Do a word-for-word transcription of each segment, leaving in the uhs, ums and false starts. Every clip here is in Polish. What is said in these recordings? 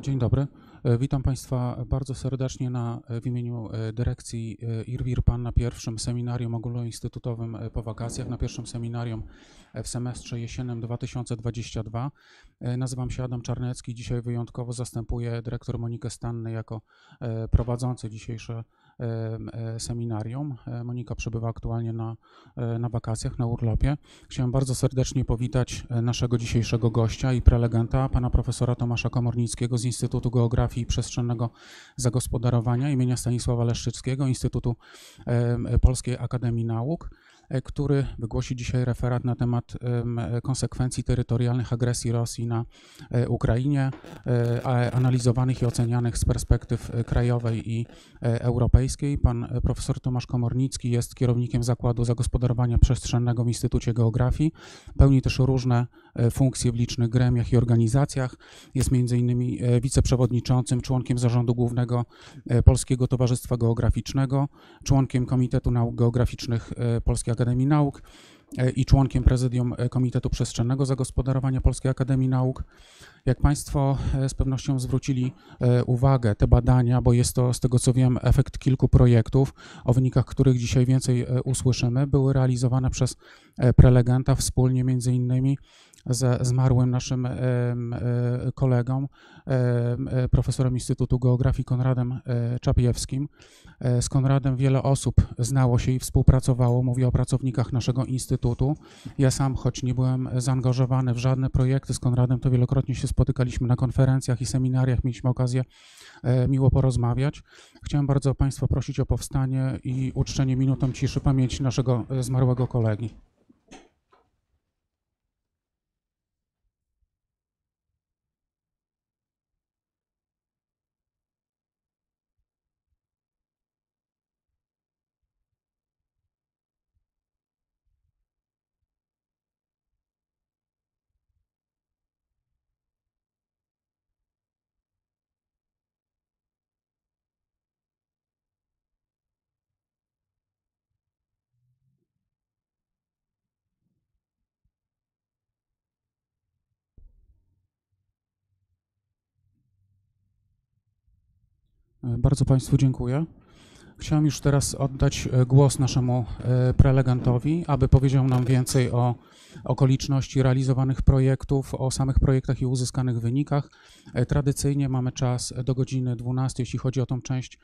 Dzień dobry. Witam Państwa bardzo serdecznie na, w imieniu dyrekcji IRWIRPAN na pierwszym seminarium ogólnoinstytutowym po wakacjach, na pierwszym seminarium w semestrze jesiennym dwa tysiące dwudziestego drugiego. Nazywam się Adam Czarnecki. Dzisiaj wyjątkowo zastępuję dyrektor Monikę Stanny jako prowadzący dzisiejsze seminarium. Monika przebywa aktualnie na, na wakacjach, na urlopie. Chciałem bardzo serdecznie powitać naszego dzisiejszego gościa i prelegenta, pana profesora Tomasza Komornickiego z Instytutu Geografii i Przestrzennego Zagospodarowania imienia Stanisława Leszczyckiego, Instytutu Polskiej Akademii Nauk, który wygłosi dzisiaj referat na temat konsekwencji terytorialnych agresji Rosji na Ukrainie, analizowanych i ocenianych z perspektyw krajowej i europejskiej. Pan profesor Tomasz Komornicki jest kierownikiem Zakładu Zagospodarowania Przestrzennego w Instytucie Geografii. Pełni też różne funkcje w licznych gremiach i organizacjach. Jest między innymi wiceprzewodniczącym, członkiem Zarządu Głównego Polskiego Towarzystwa Geograficznego, członkiem Komitetu Nauk Geograficznych Polskiej Akademii Nauk i członkiem Prezydium Komitetu Przestrzennego Zagospodarowania Polskiej Akademii Nauk. Jak Państwo z pewnością zwrócili uwagę, te badania, bo jest to, z tego co wiem, efekt kilku projektów, o wynikach których dzisiaj więcej usłyszymy, były realizowane przez prelegenta wspólnie między innymi ze zmarłym naszym kolegą, profesorem Instytutu Geografii Konradem Czapiewskim. Z Konradem wiele osób znało się i współpracowało, mówię o pracownikach naszego Instytutu. Ja sam, choć nie byłem zaangażowany w żadne projekty z Konradem, to wielokrotnie się spotykaliśmy na konferencjach i seminariach, mieliśmy okazję miło porozmawiać. Chciałem bardzo Państwa prosić o powstanie i uczczenie minutą ciszy pamięci naszego zmarłego kolegi. Bardzo Państwu dziękuję. Chciałem już teraz oddać głos naszemu prelegentowi, aby powiedział nam więcej o okoliczności realizowanych projektów, o samych projektach i uzyskanych wynikach. Tradycyjnie mamy czas do godziny dwunastej, jeśli chodzi o tą część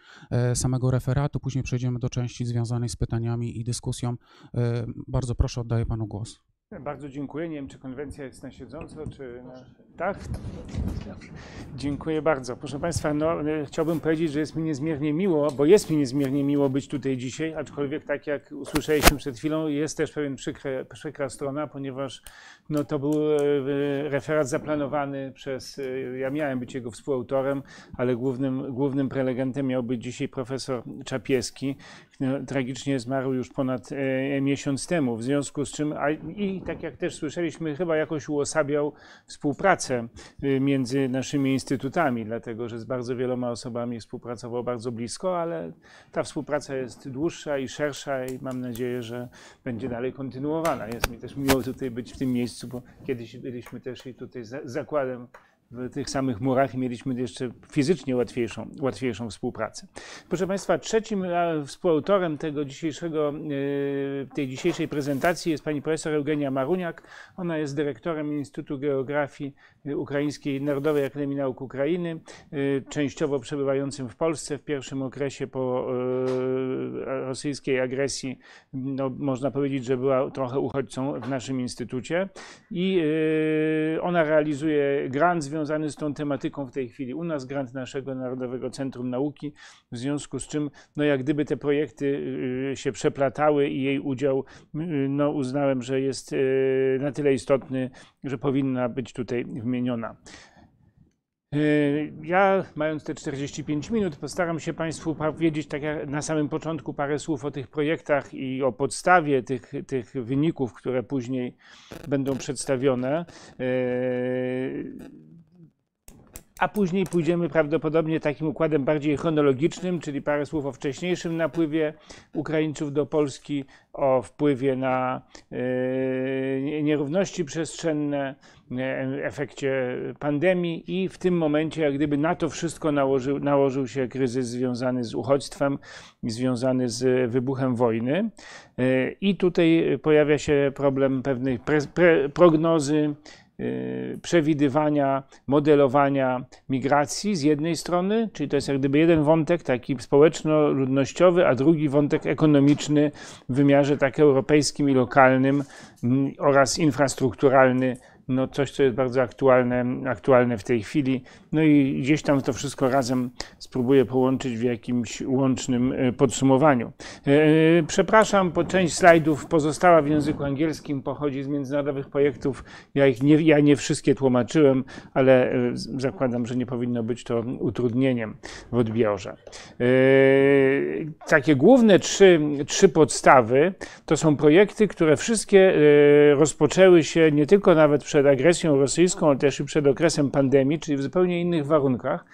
samego referatu. Później przejdziemy do części związanej z pytaniami i dyskusją. Bardzo proszę, oddaję Panu głos. Bardzo dziękuję. Nie wiem, czy konwencja jest na siedząco, czy na... Tak? Dziękuję bardzo. Proszę Państwa, no, chciałbym powiedzieć, że jest mi niezmiernie miło, bo jest mi niezmiernie miło być tutaj dzisiaj, aczkolwiek tak jak usłyszeliśmy przed chwilą, jest też pewien przykre, przykra strona, ponieważ no, to był referat zaplanowany przez, ja miałem być jego współautorem, ale głównym, głównym prelegentem miał być dzisiaj profesor Czapieski. Tragicznie zmarł już ponad e, miesiąc temu, w związku z czym, a, i tak jak też słyszeliśmy, chyba jakoś uosabiał współpracę y, między naszymi instytutami, dlatego że z bardzo wieloma osobami współpracował bardzo blisko, ale ta współpraca jest dłuższa i szersza i mam nadzieję, że będzie dalej kontynuowana. Jest mi też miło tutaj być w tym miejscu, bo kiedyś byliśmy też i tutaj za, zakładem w tych samych murach i mieliśmy jeszcze fizycznie łatwiejszą, łatwiejszą współpracę. Proszę Państwa, trzecim współautorem tego dzisiejszego, tej dzisiejszej prezentacji jest pani profesor Eugenia Maruniak. Ona jest dyrektorem Instytutu Geografii Ukraińskiej Narodowej Akademii Nauk Ukrainy, częściowo przebywającym w Polsce w pierwszym okresie po rosyjskiej agresji. No, można powiedzieć, że była trochę uchodźcą w naszym instytucie i ona realizuje grant związany z tą tematyką w tej chwili. U nas grant naszego Narodowego Centrum Nauki, w związku z czym no jak gdyby te projekty się przeplatały i jej udział no uznałem, że jest na tyle istotny, że powinna być tutaj wymieniona. Ja, mając te czterdzieści pięć minut, postaram się Państwu powiedzieć tak jak na samym początku parę słów o tych projektach i o podstawie tych, tych wyników, które później będą przedstawione. a później pójdziemy prawdopodobnie takim układem bardziej chronologicznym, czyli parę słów o wcześniejszym napływie Ukraińców do Polski, o wpływie na yy, nierówności przestrzenne, efekcie pandemii i w tym momencie jak gdyby na to wszystko nałożył, nałożył się kryzys związany z uchodźstwem, związany z wybuchem wojny. I tutaj pojawia się problem pewnej pre, pre, prognozy, przewidywania, modelowania migracji z jednej strony, czyli to jest jak gdyby jeden wątek taki społeczno-ludnościowy, a drugi wątek ekonomiczny w wymiarze tak europejskim i lokalnym oraz infrastrukturalny, no coś, co jest bardzo aktualne, aktualne w tej chwili. No i gdzieś tam to wszystko razem spróbuję połączyć w jakimś łącznym podsumowaniu. Przepraszam, bo część slajdów pozostała w języku angielskim, pochodzi z międzynarodowych projektów. Ja, ich nie, ja nie wszystkie tłumaczyłem, ale zakładam, że nie powinno być to utrudnieniem w odbiorze. Takie główne trzy, trzy podstawy to są projekty, które wszystkie rozpoczęły się nie tylko nawet przed agresją rosyjską, ale też i przed okresem pandemii, czyli w zupełnie innych warunkach.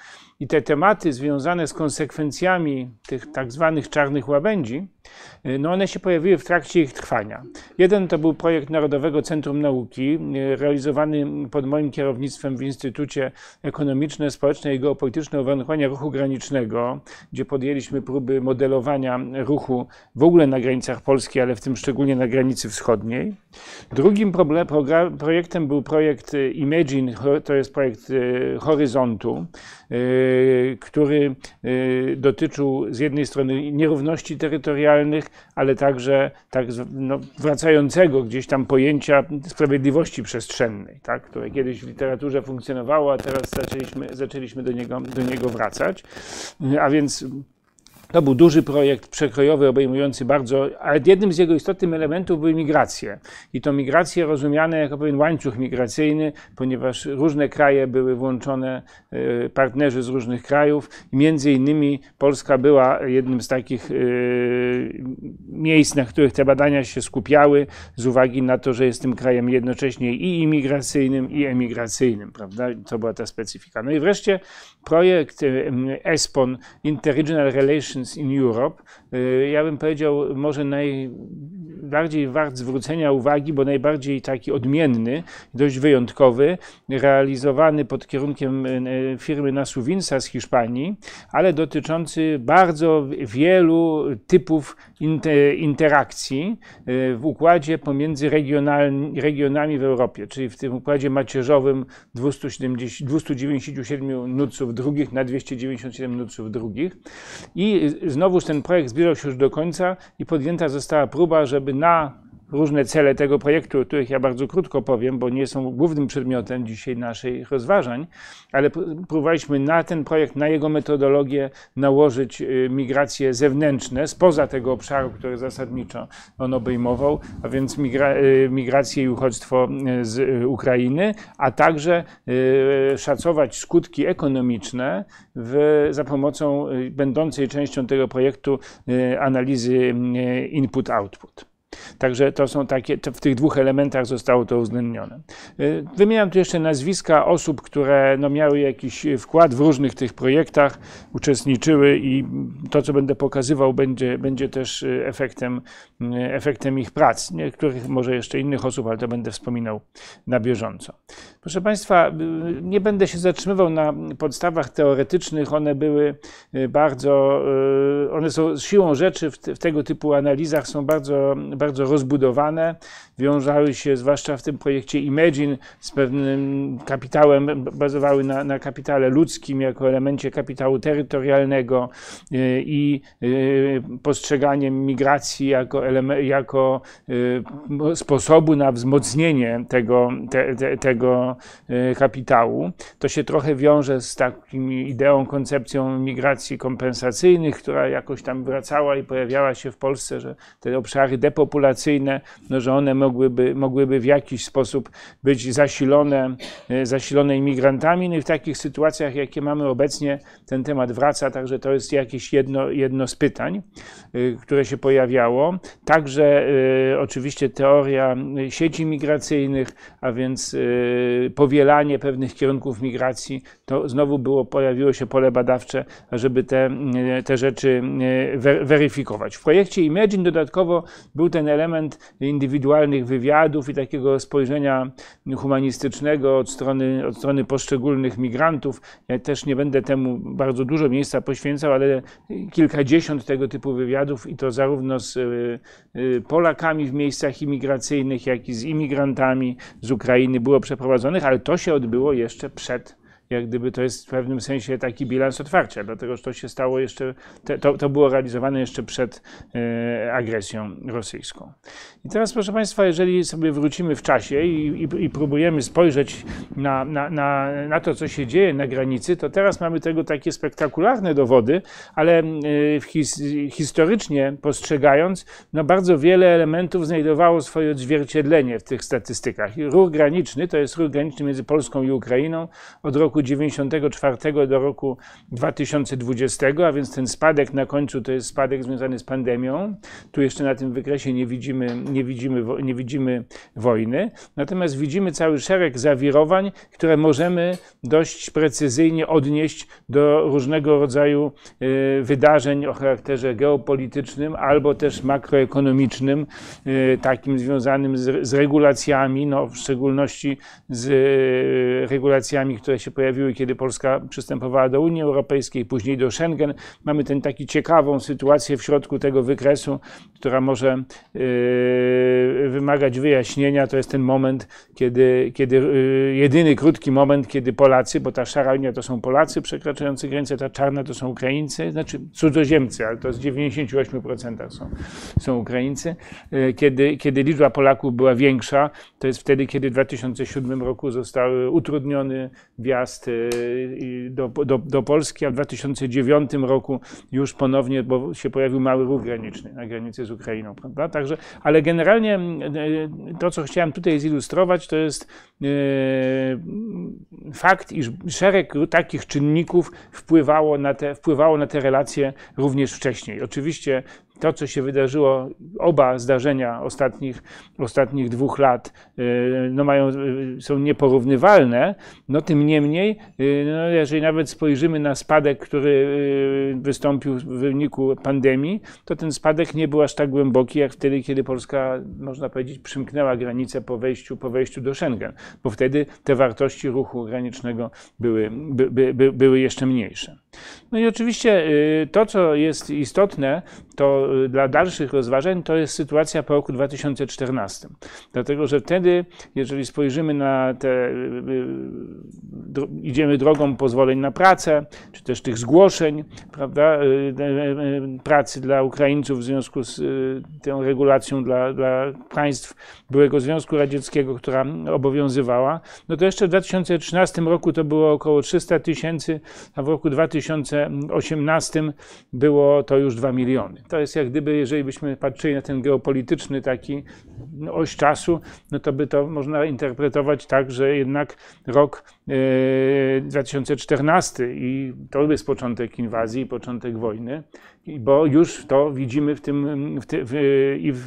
I te tematy związane z konsekwencjami tych tak zwanych czarnych łabędzi, no one się pojawiły w trakcie ich trwania. Jeden to był projekt Narodowego Centrum Nauki, realizowany pod moim kierownictwem w Instytucie Ekonomiczne, Społeczne i Geopolityczne Uwarunkowania Ruchu Granicznego, gdzie podjęliśmy próby modelowania ruchu w ogóle na granicach Polski, ale w tym szczególnie na granicy wschodniej. Drugim projektem był projekt Imagine, to jest projekt Horyzontu, który dotyczył z jednej strony nierówności terytorialnych, ale także tak, no, wracającego gdzieś tam pojęcia sprawiedliwości przestrzennej, tak, które kiedyś w literaturze funkcjonowało, a teraz zaczęliśmy, zaczęliśmy do niego, do niego wracać. A więc to był duży projekt przekrojowy, obejmujący bardzo, ale jednym z jego istotnych elementów były migracje. I to migracje rozumiane jako pewien łańcuch migracyjny, ponieważ różne kraje były włączone, partnerzy z różnych krajów. Między innymi Polska była jednym z takich miejsc, na których te badania się skupiały, z uwagi na to, że jest tym krajem jednocześnie i imigracyjnym, i emigracyjnym, prawda? To była ta specyfika. No i wreszcie projekt ESPON, Interregional Relations in Europe, ja bym powiedział może najbardziej wart zwrócenia uwagi, bo najbardziej taki odmienny, dość wyjątkowy, realizowany pod kierunkiem firmy Nasuwinsa z Hiszpanii, ale dotyczący bardzo wielu typów interakcji w układzie pomiędzy regionami w Europie, czyli w tym układzie macierzowym dwieście dziewięćdziesiąt siedem nuców drugich na dwieście dziewięćdziesiąt siedem nuców drugich. I znowuż ten projekt zbliżał się już do końca i podjęta została próba, żeby na różne cele tego projektu, o których ja bardzo krótko powiem, bo nie są głównym przedmiotem dzisiaj naszych rozważań, ale próbowaliśmy na ten projekt, na jego metodologię nałożyć migracje zewnętrzne, spoza tego obszaru, który zasadniczo on obejmował, a więc migra migracje i uchodźstwo z Ukrainy, a także szacować skutki ekonomiczne w, za pomocą będącej częścią tego projektu analizy input-output. Także to są takie, to w tych dwóch elementach zostało to uwzględnione. Wymieniam tu jeszcze nazwiska osób, które no, miały jakiś wkład w różnych tych projektach, uczestniczyły i to, co będę pokazywał, będzie, będzie też efektem, efektem ich prac. Niektórych może jeszcze innych osób, ale to będę wspominał na bieżąco. Proszę Państwa, nie będę się zatrzymywał na podstawach teoretycznych. One były bardzo, one są siłą rzeczy w, te, w tego typu analizach są bardzo bardzo rozbudowane, wiązały się zwłaszcza w tym projekcie Imagine z pewnym kapitałem, bazowały na, na kapitale ludzkim jako elemencie kapitału terytorialnego i postrzeganiem migracji jako, jako sposobu na wzmocnienie tego, te, te, tego kapitału. To się trochę wiąże z taką ideą, koncepcją migracji kompensacyjnych, która jakoś tam wracała i pojawiała się w Polsce, że te obszary depopulacyjne, no, że one mogłyby, mogłyby w jakiś sposób być zasilone, zasilone imigrantami. No i w takich sytuacjach, jakie mamy obecnie, ten temat wraca, także to jest jakieś jedno, jedno z pytań, które się pojawiało. Także y, oczywiście teoria sieci migracyjnych, a więc y, powielanie pewnych kierunków migracji, to znowu było, pojawiło się pole badawcze, żeby te, te rzeczy weryfikować. W projekcie Imagine dodatkowo był ten element indywidualnych wywiadów i takiego spojrzenia humanistycznego od strony, od strony poszczególnych migrantów. Ja też nie będę temu bardzo dużo miejsca poświęcał, ale kilkadziesiąt tego typu wywiadów i to zarówno z Polakami w miejscach imigracyjnych, jak i z imigrantami z Ukrainy było przeprowadzonych, ale to się odbyło jeszcze przed, jak gdyby to jest w pewnym sensie taki bilans otwarcia, dlatego że to się stało jeszcze, to, to było realizowane jeszcze przed e, agresją rosyjską. I teraz, proszę Państwa, jeżeli sobie wrócimy w czasie i, i, i próbujemy spojrzeć na, na, na, na to, co się dzieje na granicy, to teraz mamy tego takie spektakularne dowody, ale e, his, historycznie postrzegając, no bardzo wiele elementów znajdowało swoje odzwierciedlenie w tych statystykach. I ruch graniczny, to jest ruch graniczny między Polską i Ukrainą od roku tysiąc dziewięćset dziewięćdziesiątego czwartego do roku dwa tysiące dwudziestego, a więc ten spadek na końcu to jest spadek związany z pandemią. Tu jeszcze na tym wykresie nie widzimy, nie widzimy, nie widzimy wojny. Natomiast widzimy cały szereg zawirowań, które możemy dość precyzyjnie odnieść do różnego rodzaju wydarzeń o charakterze geopolitycznym albo też makroekonomicznym, takim związanym z, z regulacjami, no w szczególności z regulacjami, które się pojawiły, kiedy Polska przystępowała do Unii Europejskiej, później do Schengen. Mamy tę taką ciekawą sytuację w środku tego wykresu, która może yy, wymagać wyjaśnienia. To jest ten moment, kiedy, kiedy yy, jedyny krótki moment, kiedy Polacy, bo ta szara linia to są Polacy przekraczający granicę, ta czarna to są Ukraińcy, znaczy cudzoziemcy, ale to z dziewięćdziesięciu ośmiu procent są, są Ukraińcy. Yy, kiedy, kiedy liczba Polaków była większa, to jest wtedy, kiedy w dwa tysiące siódmym roku został utrudniony wjazd Do, do, do Polski, a w dwa tysiące dziewiątym roku już ponownie, bo się pojawił mały ruch graniczny na granicy z Ukrainą, prawda? Także, ale generalnie to, co chciałem tutaj zilustrować, to jest yy, fakt, iż szereg takich czynników wpływało na te, wpływało na te relacje również wcześniej. Oczywiście to, co się wydarzyło, oba zdarzenia ostatnich, ostatnich dwóch lat no mają, są nieporównywalne, no tym niemniej, no jeżeli nawet spojrzymy na spadek, który wystąpił w wyniku pandemii, to ten spadek nie był aż tak głęboki, jak wtedy, kiedy Polska, można powiedzieć, przymknęła granicę po wejściu, po wejściu do Schengen, bo wtedy te wartości ruchu granicznego były, by, by, by, były jeszcze mniejsze. No i oczywiście to, co jest istotne, to dla dalszych rozważań, to jest sytuacja po roku dwa tysiące czternastym. Dlatego, że wtedy, jeżeli spojrzymy na te, idziemy drogą pozwoleń na pracę, czy też tych zgłoszeń, prawda, pracy dla Ukraińców w związku z tą regulacją dla, dla państw byłego Związku Radzieckiego, która obowiązywała, no to jeszcze w dwa tysiące trzynastym roku to było około trzysta tysięcy, a w roku dwa tysiące osiemnastym było to już dwa miliony. To jest jak gdyby, jeżeli byśmy patrzyli na ten geopolityczny taki oś czasu, no to by to można interpretować tak, że jednak rok dwa tysiące czternasty i to jest początek inwazji, początek wojny, bo już to widzimy w tym, w ty, w, i w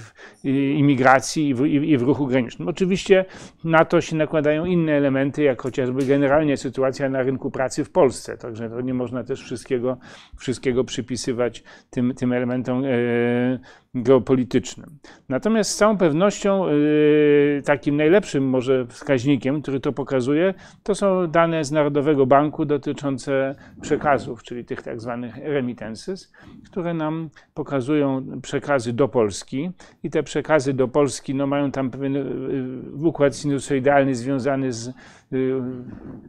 imigracji, i w, i w ruchu granicznym. Oczywiście na to się nakładają inne elementy, jak chociażby generalnie sytuacja na rynku pracy w Polsce, także to nie można też wszystkiego, wszystkiego przypisywać tym, tym elementom yy, geopolitycznym. Natomiast z całą pewnością yy, takim najlepszym może wskaźnikiem, który to pokazuje, to są dane z Narodowego Banku dotyczące przekazów, czyli tych tak zwanych remittances, które nam pokazują przekazy do Polski i te przekazy do Polski no, mają tam pewien yy, układ sinusoidalny związany z yy,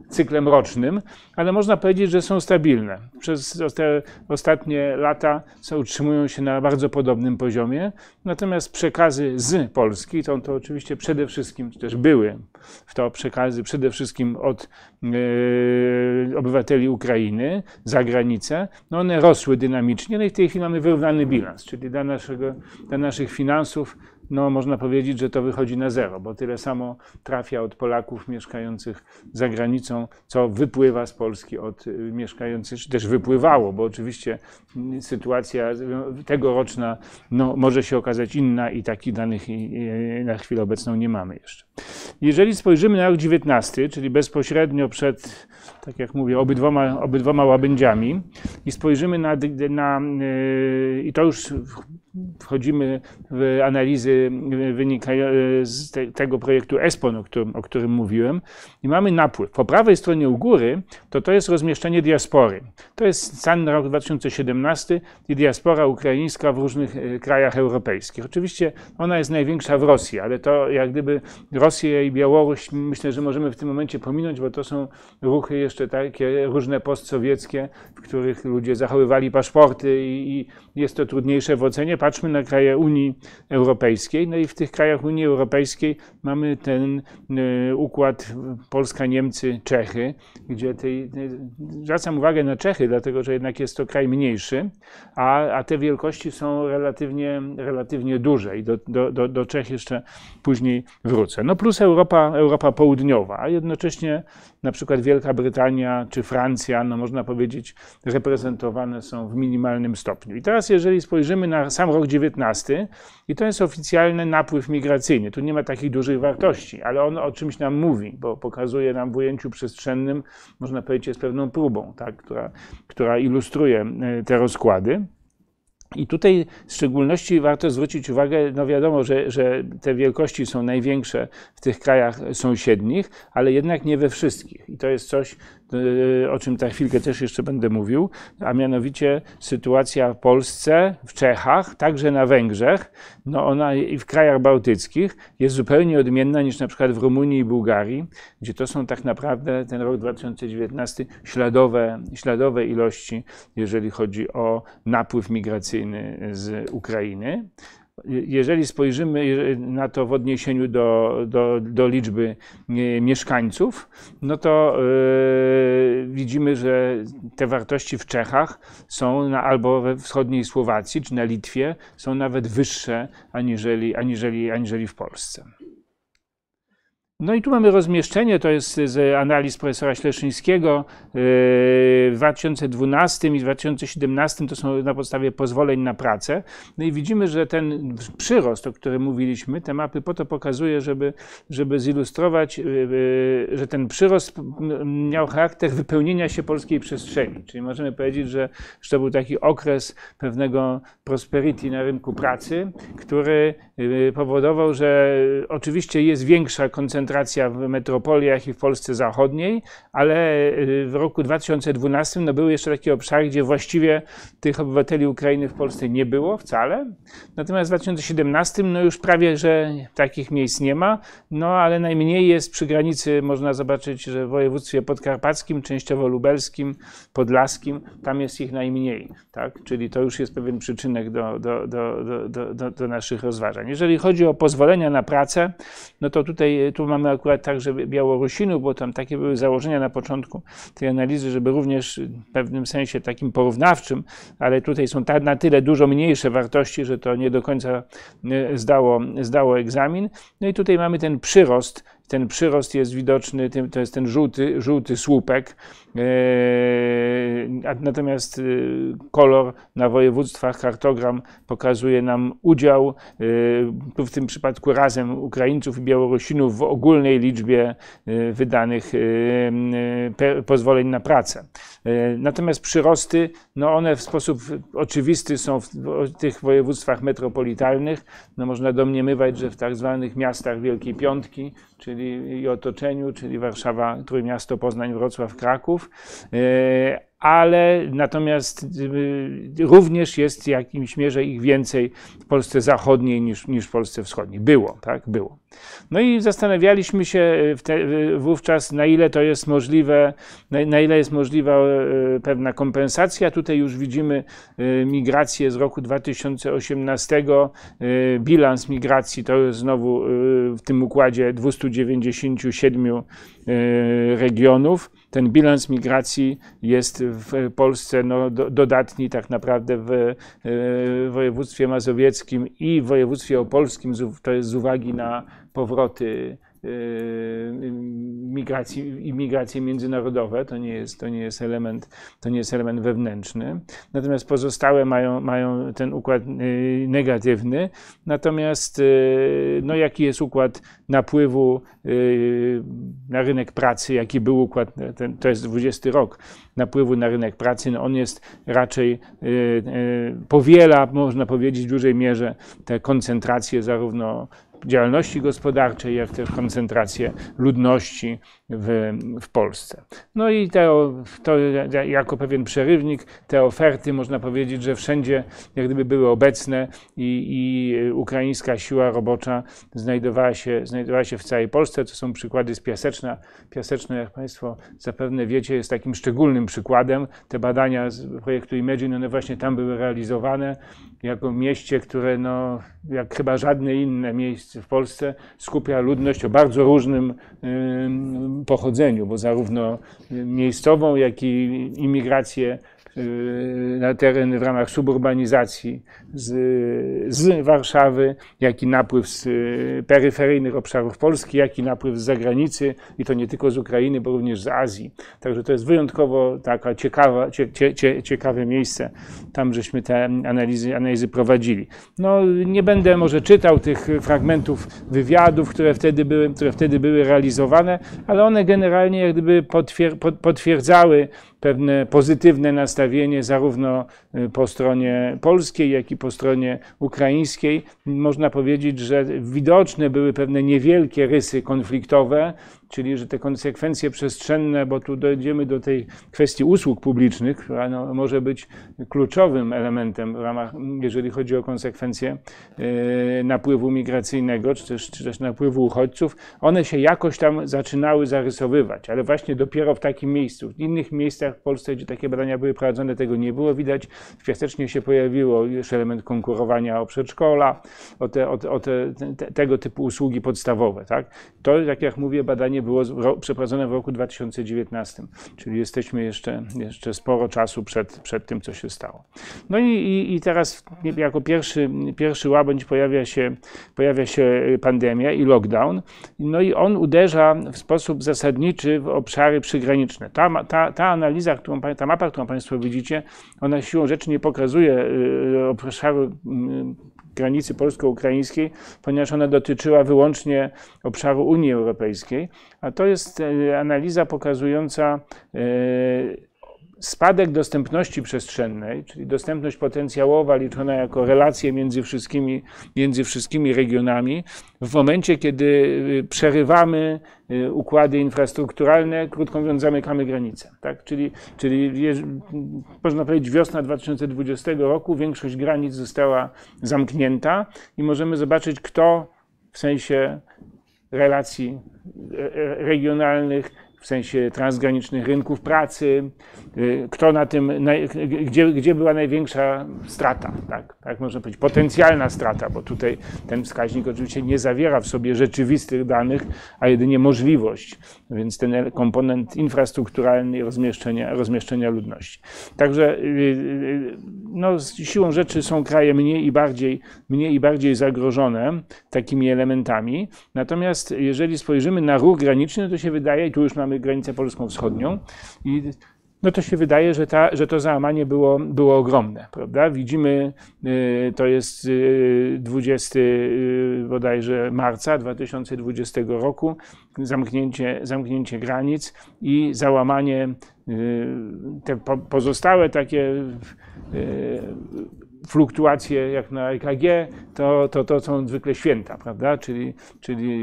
cyklem rocznym, ale można powiedzieć, że są stabilne. Przez te ostatnie lata utrzymują się na bardzo podobnym poziomie. Natomiast przekazy z Polski, to, to oczywiście przede wszystkim, czy też były w to przekazy przede wszystkim od yy, obywateli Ukrainy za granicę, no one rosły dynamicznie, no i w tej chwili mamy wyrównany bilans, czyli dla, naszego, dla naszych finansów no można powiedzieć, że to wychodzi na zero, bo tyle samo trafia od Polaków mieszkających za granicą, co wypływa z Polski od mieszkających, czy też wypływało, bo oczywiście sytuacja tegoroczna no, może się okazać inna i takich danych na chwilę obecną nie mamy jeszcze. Jeżeli spojrzymy na rok dziewiętnasty, czyli bezpośrednio przed, tak jak mówię, obydwoma, obydwoma łabędziami i spojrzymy na, na yy, i to już wchodzimy w analizy wynikające z te, tego projektu ESPON, o którym, o którym mówiłem, i mamy napływ. Po prawej stronie u góry to to jest rozmieszczenie diaspory. To jest sam rok dwa tysiące siedemnasty i diaspora ukraińska w różnych krajach europejskich. Oczywiście ona jest największa w Rosji, ale to jak gdyby Rosję i Białoruś myślę, że możemy w tym momencie pominąć, bo to są ruchy jeszcze takie różne postsowieckie, w których ludzie zachowywali paszporty i, i jest to trudniejsze w ocenie. Patrzmy na kraje Unii Europejskiej, no i w tych krajach Unii Europejskiej mamy ten y, układ Polska, Niemcy, Czechy, gdzie tej, tej, zwracam uwagę na Czechy, dlatego że jednak jest to kraj mniejszy, a, a te wielkości są relatywnie, relatywnie duże i do, do, do, do Czech jeszcze później wrócę. No plus Europa, Europa Południowa, a jednocześnie na przykład Wielka Brytania czy Francja, no można powiedzieć, reprezentowane są w minimalnym stopniu. I teraz jeżeli spojrzymy na sam rok dziewiętnasty i to jest oficjalny napływ migracyjny. Tu nie ma takich dużych wartości, ale on o czymś nam mówi, bo pokazuje nam w ujęciu przestrzennym, można powiedzieć, jest pewną próbą, tak, która, która ilustruje te rozkłady. I tutaj w szczególności warto zwrócić uwagę, no wiadomo, że, że te wielkości są największe w tych krajach sąsiednich, ale jednak nie we wszystkich. I to jest coś, o czym za chwilkę też jeszcze będę mówił, a mianowicie sytuacja w Polsce, w Czechach, także na Węgrzech, no ona i w krajach bałtyckich jest zupełnie odmienna niż na przykład w Rumunii i Bułgarii, gdzie to są tak naprawdę ten rok dwa tysiące dziewiętnasty śladowe, śladowe ilości, jeżeli chodzi o napływ migracyjny z Ukrainy. Jeżeli spojrzymy na to w odniesieniu do, do, do liczby mieszkańców, no to yy, widzimy, że te wartości w Czechach są na, albo we wschodniej Słowacji czy na Litwie są nawet wyższe aniżeli, aniżeli, aniżeli w Polsce. No i tu mamy rozmieszczenie, to jest z analiz profesora Śleszyńskiego w dwa tysiące dwunastym i dwa tysiące siedemnastym, to są na podstawie pozwoleń na pracę. No i widzimy, że ten przyrost, o którym mówiliśmy, te mapy po to pokazuje, żeby, żeby zilustrować, że ten przyrost miał charakter wypełnienia się polskiej przestrzeni. Czyli możemy powiedzieć, że, że to był taki okres pewnego prosperity na rynku pracy, który powodował, że oczywiście jest większa koncentracja koncentracja w metropoliach i w Polsce zachodniej, ale w roku dwa tysiące dwunastym no, były jeszcze takie obszary, gdzie właściwie tych obywateli Ukrainy w Polsce nie było wcale. Natomiast w dwa tysiące siedemnastym no, już prawie, że takich miejsc nie ma, no ale najmniej jest przy granicy, można zobaczyć, że w województwie podkarpackim, częściowo lubelskim, podlaskim, tam jest ich najmniej, tak? Czyli to już jest pewien przyczynek do, do, do, do, do, do naszych rozważań. Jeżeli chodzi o pozwolenia na pracę, no to tutaj tu mamy akurat także Białorusinów, bo tam takie były założenia na początku tej analizy, żeby również w pewnym sensie takim porównawczym, ale tutaj są ta, na tyle dużo mniejsze wartości, że to nie do końca zdało, zdało egzamin. No i tutaj mamy ten przyrost. Ten przyrost jest widoczny, to jest ten żółty, żółty słupek, natomiast kolor na województwach, kartogram pokazuje nam udział, tu w tym przypadku razem Ukraińców i Białorusinów w ogólnej liczbie wydanych pozwoleń na pracę. Natomiast przyrosty, no one w sposób oczywisty są w tych województwach metropolitalnych, no można domniemywać, że w tak zwanych miastach Wielkiej Piątki, czyli i otoczeniu, czyli Warszawa, Trójmiasto, Poznań, Wrocław, Kraków, ale natomiast również jest w jakimś mierze ich więcej w Polsce zachodniej niż, niż w Polsce wschodniej. Było, tak? Było. No i zastanawialiśmy się w te, wówczas, na ile to jest możliwe, na, na ile jest możliwa pewna kompensacja. Tutaj już widzimy migrację z roku dwa tysiące osiemnastego. Bilans migracji to jest znowu w tym układzie dwieście dziewięćdziesiąt siedem regionów. Ten bilans migracji jest w Polsce no, do, dodatni tak naprawdę w, w województwie mazowieckim i w województwie opolskim, to jest z uwagi na powroty migracji, migracje międzynarodowe, to nie jest, to nie jest element, to nie jest element wewnętrzny. Natomiast pozostałe mają, mają ten układ negatywny. Natomiast no, jaki jest układ napływu na rynek pracy, jaki był układ, ten, to jest dwudziesty rok napływu na rynek pracy, no on jest raczej, powiela, można powiedzieć w dużej mierze te koncentracje zarówno działalności gospodarczej, jak też koncentrację ludności w, w Polsce. No i te, to jako pewien przerywnik, te oferty można powiedzieć, że wszędzie jak gdyby były obecne i, i ukraińska siła robocza znajdowała się, znajdowała się w całej Polsce. To są przykłady z Piaseczna. Piaseczna, jak Państwo zapewne wiecie, jest takim szczególnym przykładem. Te badania z projektu Imagine, one właśnie tam były realizowane jako mieście, które no, jak chyba żadne inne miejsce w Polsce skupia ludność o bardzo różnym y, pochodzeniu, bo zarówno miejscową, jak i imigrację y, na teren w ramach suburbanizacji z, z Warszawy, jak i napływ z y, peryferyjnych obszarów Polski, jak i napływ z zagranicy i to nie tylko z Ukrainy, bo również z Azji. Także to jest wyjątkowo taka ciekawa, cie, cie, ciekawe miejsce, tam żeśmy te analizy, analizy prowadzili. No, nie będę może czytał tych fragmentów, wywiadów, które wtedy były, które wtedy były realizowane, ale one generalnie jak gdyby potwierdzały pewne pozytywne nastawienie zarówno po stronie polskiej, jak i po stronie ukraińskiej. Można powiedzieć, że widoczne były pewne niewielkie rysy konfliktowe, czyli że te konsekwencje przestrzenne, bo tu dojdziemy do tej kwestii usług publicznych, która no, może być kluczowym elementem w ramach, jeżeli chodzi o konsekwencje yy, napływu migracyjnego, czy też, czy też napływu uchodźców, one się jakoś tam zaczynały zarysowywać, ale właśnie dopiero w takim miejscu. W innych miejscach w Polsce, gdzie takie badania były prowadzone, tego nie było widać. W Piasecznie się pojawiło już element konkurowania o przedszkola, o, te, o, te, o te, te, tego typu usługi podstawowe. Tak? To, jak, jak mówię, badanie było przeprowadzone w roku dwa tysiące dziewiętnastym, czyli jesteśmy jeszcze, jeszcze sporo czasu przed, przed tym, co się stało. No i, i, i teraz jako pierwszy, pierwszy łabędź pojawia się, pojawia się pandemia i lockdown, no i on uderza w sposób zasadniczy w obszary przygraniczne. Ta, ta, ta analiza, którą, ta mapa, którą Państwo widzicie, ona siłą rzeczy nie pokazuje obszaru granicy polsko-ukraińskiej, ponieważ ona dotyczyła wyłącznie obszaru Unii Europejskiej, a to jest analiza pokazująca spadek dostępności przestrzennej, czyli dostępność potencjałowa liczona jako relacje między wszystkimi, między wszystkimi regionami, w momencie, kiedy przerywamy układy infrastrukturalne, krótko mówiąc, zamykamy granice. Tak? Czyli, czyli można powiedzieć wiosna dwa tysiące dwudziestego roku, większość granic została zamknięta i możemy zobaczyć, kto w sensie relacji regionalnych, w sensie transgranicznych rynków pracy, kto na tym, gdzie, gdzie była największa strata, tak, tak można powiedzieć, potencjalna strata, bo tutaj ten wskaźnik oczywiście nie zawiera w sobie rzeczywistych danych, a jedynie możliwość, więc ten komponent infrastrukturalny i rozmieszczenia, rozmieszczenia ludności. Także no, siłą rzeczy są kraje mniej i bardziej, mniej i bardziej zagrożone takimi elementami, natomiast jeżeli spojrzymy na ruch graniczny, to się wydaje, i tu już mamy granicę polską-wschodnią i no to się wydaje, że, ta, że to załamanie było, było ogromne, prawda? Widzimy, to jest dwudziestego bodajże marca dwa tysiące dwudziestego roku, zamknięcie, zamknięcie granic i załamanie, te pozostałe takie fluktuacje jak na E K G, to, to, to są zwykle święta, prawda? Czyli, czyli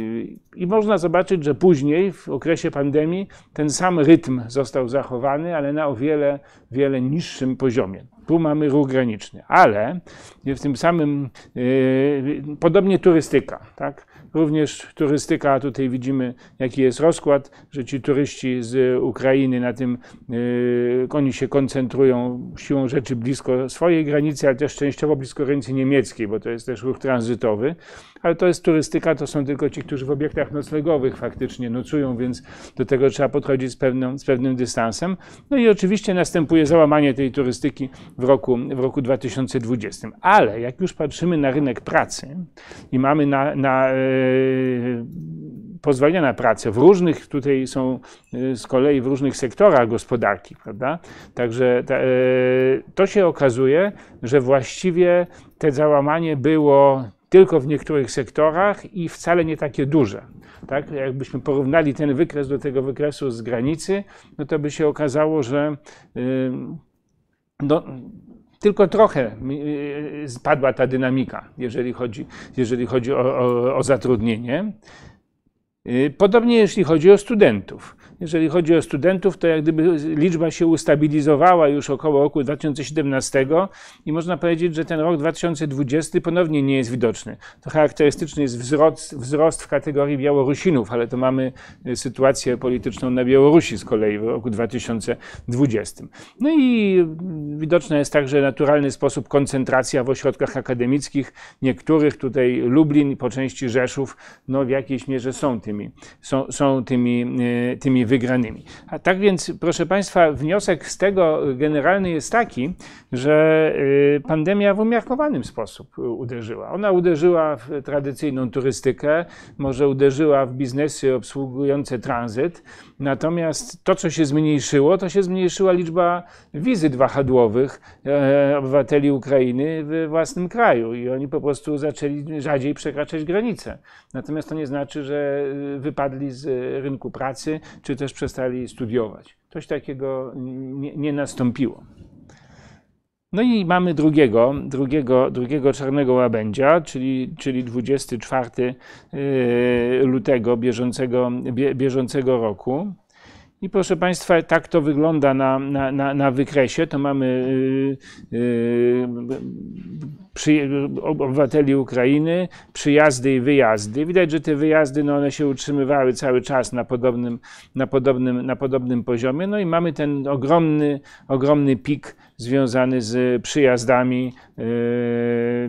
i można zobaczyć, że później w okresie pandemii ten sam rytm został zachowany, ale na o wiele, wiele niższym poziomie. Tu mamy ruch graniczny, ale w tym samym, yy, podobnie turystyka, tak? Również turystyka, tutaj widzimy jaki jest rozkład, że ci turyści z Ukrainy na tym, yy, oni się koncentrują siłą rzeczy blisko swojej granicy, ale też częściowo blisko granicy niemieckiej, bo to jest też ruch tranzytowy, ale to jest turystyka, to są tylko ci, którzy w obiektach noclegowych faktycznie nocują, więc do tego trzeba podchodzić z pewnym, z pewnym dystansem. No i oczywiście następuje załamanie tej turystyki w roku, w roku dwa tysiące dwudziestym. Ale jak już patrzymy na rynek pracy i mamy na, na yy, pozwolenia na pracę w różnych, tutaj są yy, z kolei w różnych sektorach gospodarki, prawda? Także ta, yy, to się okazuje, że właściwie te załamanie było tylko w niektórych sektorach i wcale nie takie duże. Tak? Jakbyśmy porównali ten wykres do tego wykresu z granicy, no to by się okazało, że yy, no, tylko trochę spadła ta dynamika, jeżeli chodzi, jeżeli chodzi o, o, o zatrudnienie. Podobnie jeśli chodzi o studentów. Jeżeli chodzi o studentów, to jak gdyby liczba się ustabilizowała już około roku dwa tysiące siedemnastego i można powiedzieć, że ten rok dwa tysiące dwudziesty ponownie nie jest widoczny. To charakterystyczny jest wzrost, wzrost w kategorii Białorusinów, ale to mamy sytuację polityczną na Białorusi z kolei w roku dwa tysiące dwudziestym. No i widoczna jest także naturalny sposób koncentracja w ośrodkach akademickich. Niektórych tutaj Lublin, po części Rzeszów, no w jakiejś mierze są tym. Tymi, są, są tymi, tymi wygranymi. A tak więc, proszę Państwa, wniosek z tego generalny jest taki, że pandemia w umiarkowany sposób uderzyła. Ona uderzyła w tradycyjną turystykę, może uderzyła w biznesy obsługujące tranzyt, natomiast to, co się zmniejszyło, to się zmniejszyła liczba wizyt wahadłowych obywateli Ukrainy we własnym kraju i oni po prostu zaczęli rzadziej przekraczać granice. Natomiast to nie znaczy, że wypadli z rynku pracy, czy też przestali studiować. Coś takiego nie, nie nastąpiło. No i mamy drugiego, drugiego, drugiego czarnego łabędzia, czyli, czyli dwudziestego czwartego lutego bieżącego, bieżącego roku. I proszę Państwa, tak to wygląda na, na, na, na wykresie. To mamy yy, yy, przy, obywateli Ukrainy, przyjazdy i wyjazdy. Widać, że te wyjazdy, no one się utrzymywały cały czas na podobnym, na podobnym, na podobnym poziomie. No i mamy ten ogromny, ogromny pik związany z przyjazdami yy,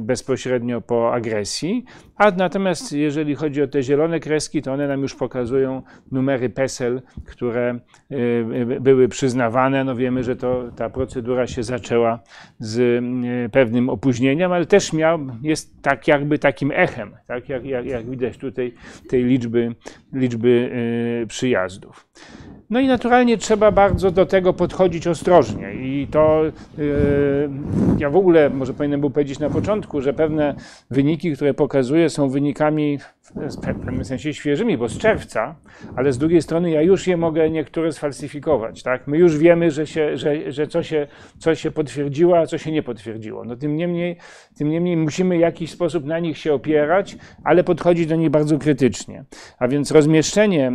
bezpośrednio po agresji. A natomiast jeżeli chodzi o te zielone kreski, to one nam już pokazują numery PESEL, które yy, były przyznawane. No wiemy, że to, ta procedura się zaczęła z yy, pewnym opóźnieniem, ale też miał, jest tak jakby takim echem, tak jak, jak, jak widać tutaj tej liczby, liczby yy, przyjazdów. No i naturalnie trzeba bardzo do tego podchodzić ostrożnie i to yy, ja w ogóle może powinienem był powiedzieć na początku, że pewne wyniki, które pokazuję, są wynikami w pewnym sensie świeżymi, bo z czerwca, ale z drugiej strony ja już je mogę niektóre sfalsyfikować, tak? My już wiemy, że, się, że, że co, się, co się potwierdziło, a co się nie potwierdziło. No, tym niemniej, tym niemniej musimy w jakiś sposób na nich się opierać, ale podchodzić do nich bardzo krytycznie. A więc rozmieszczenie,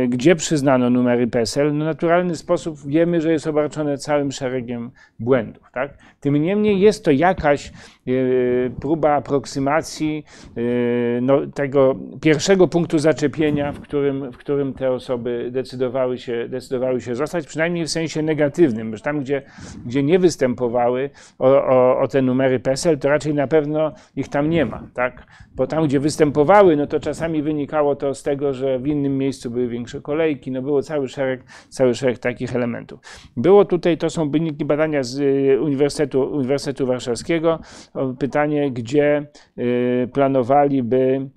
yy, gdzie przyznano numery PESEL, no naturalny sposób wiemy, że jest obarczone całym szeregiem błędów, tak? Tym niemniej jest to jakaś yy, próba aproksymacji yy, no, tego pierwszego punktu zaczepienia, w którym, w którym te osoby decydowały się, decydowały się zostać, przynajmniej w sensie negatywnym, że tam, gdzie, gdzie nie występowały o, o, o te numery PESEL, to raczej na pewno ich tam nie ma, tak? Bo tam, gdzie występowały, no to czasami wynikało to z tego, że w innym miejscu były większe kolejki, no było cały szereg, cały szereg takich elementów. Było tutaj, to są wyniki badania z Uniwersytetu, Uniwersytetu Warszawskiego, o pytanie, gdzie y, planowaliby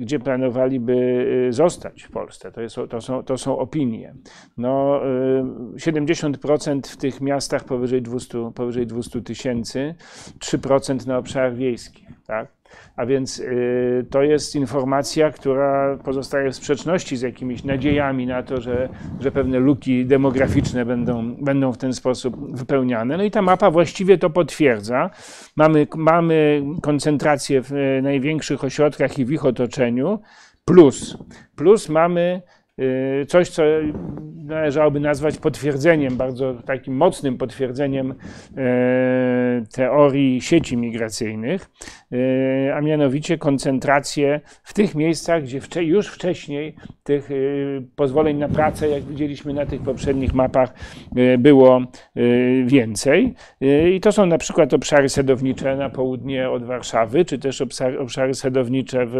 gdzie planowaliby zostać w Polsce. To, jest, to, są, to są opinie. No, siedemdziesiąt procent w tych miastach powyżej dwustu, powyżej dwieście tysięcy, trzy procent na obszarach wiejskich. Tak? A więc y, to jest informacja, która pozostaje w sprzeczności z jakimiś nadziejami na to, że, że pewne luki demograficzne będą, będą w ten sposób wypełniane. No i ta mapa właściwie to potwierdza. Mamy, mamy koncentrację w y, największych ośrodkach i w ich otoczeniu, plus, plus mamy y, coś, co należałoby nazwać potwierdzeniem, bardzo takim mocnym potwierdzeniem teorii sieci migracyjnych, a mianowicie koncentrację w tych miejscach, gdzie już wcześniej tych pozwoleń na pracę, jak widzieliśmy na tych poprzednich mapach, było więcej. I to są na przykład obszary sadownicze na południe od Warszawy, czy też obszary sadownicze w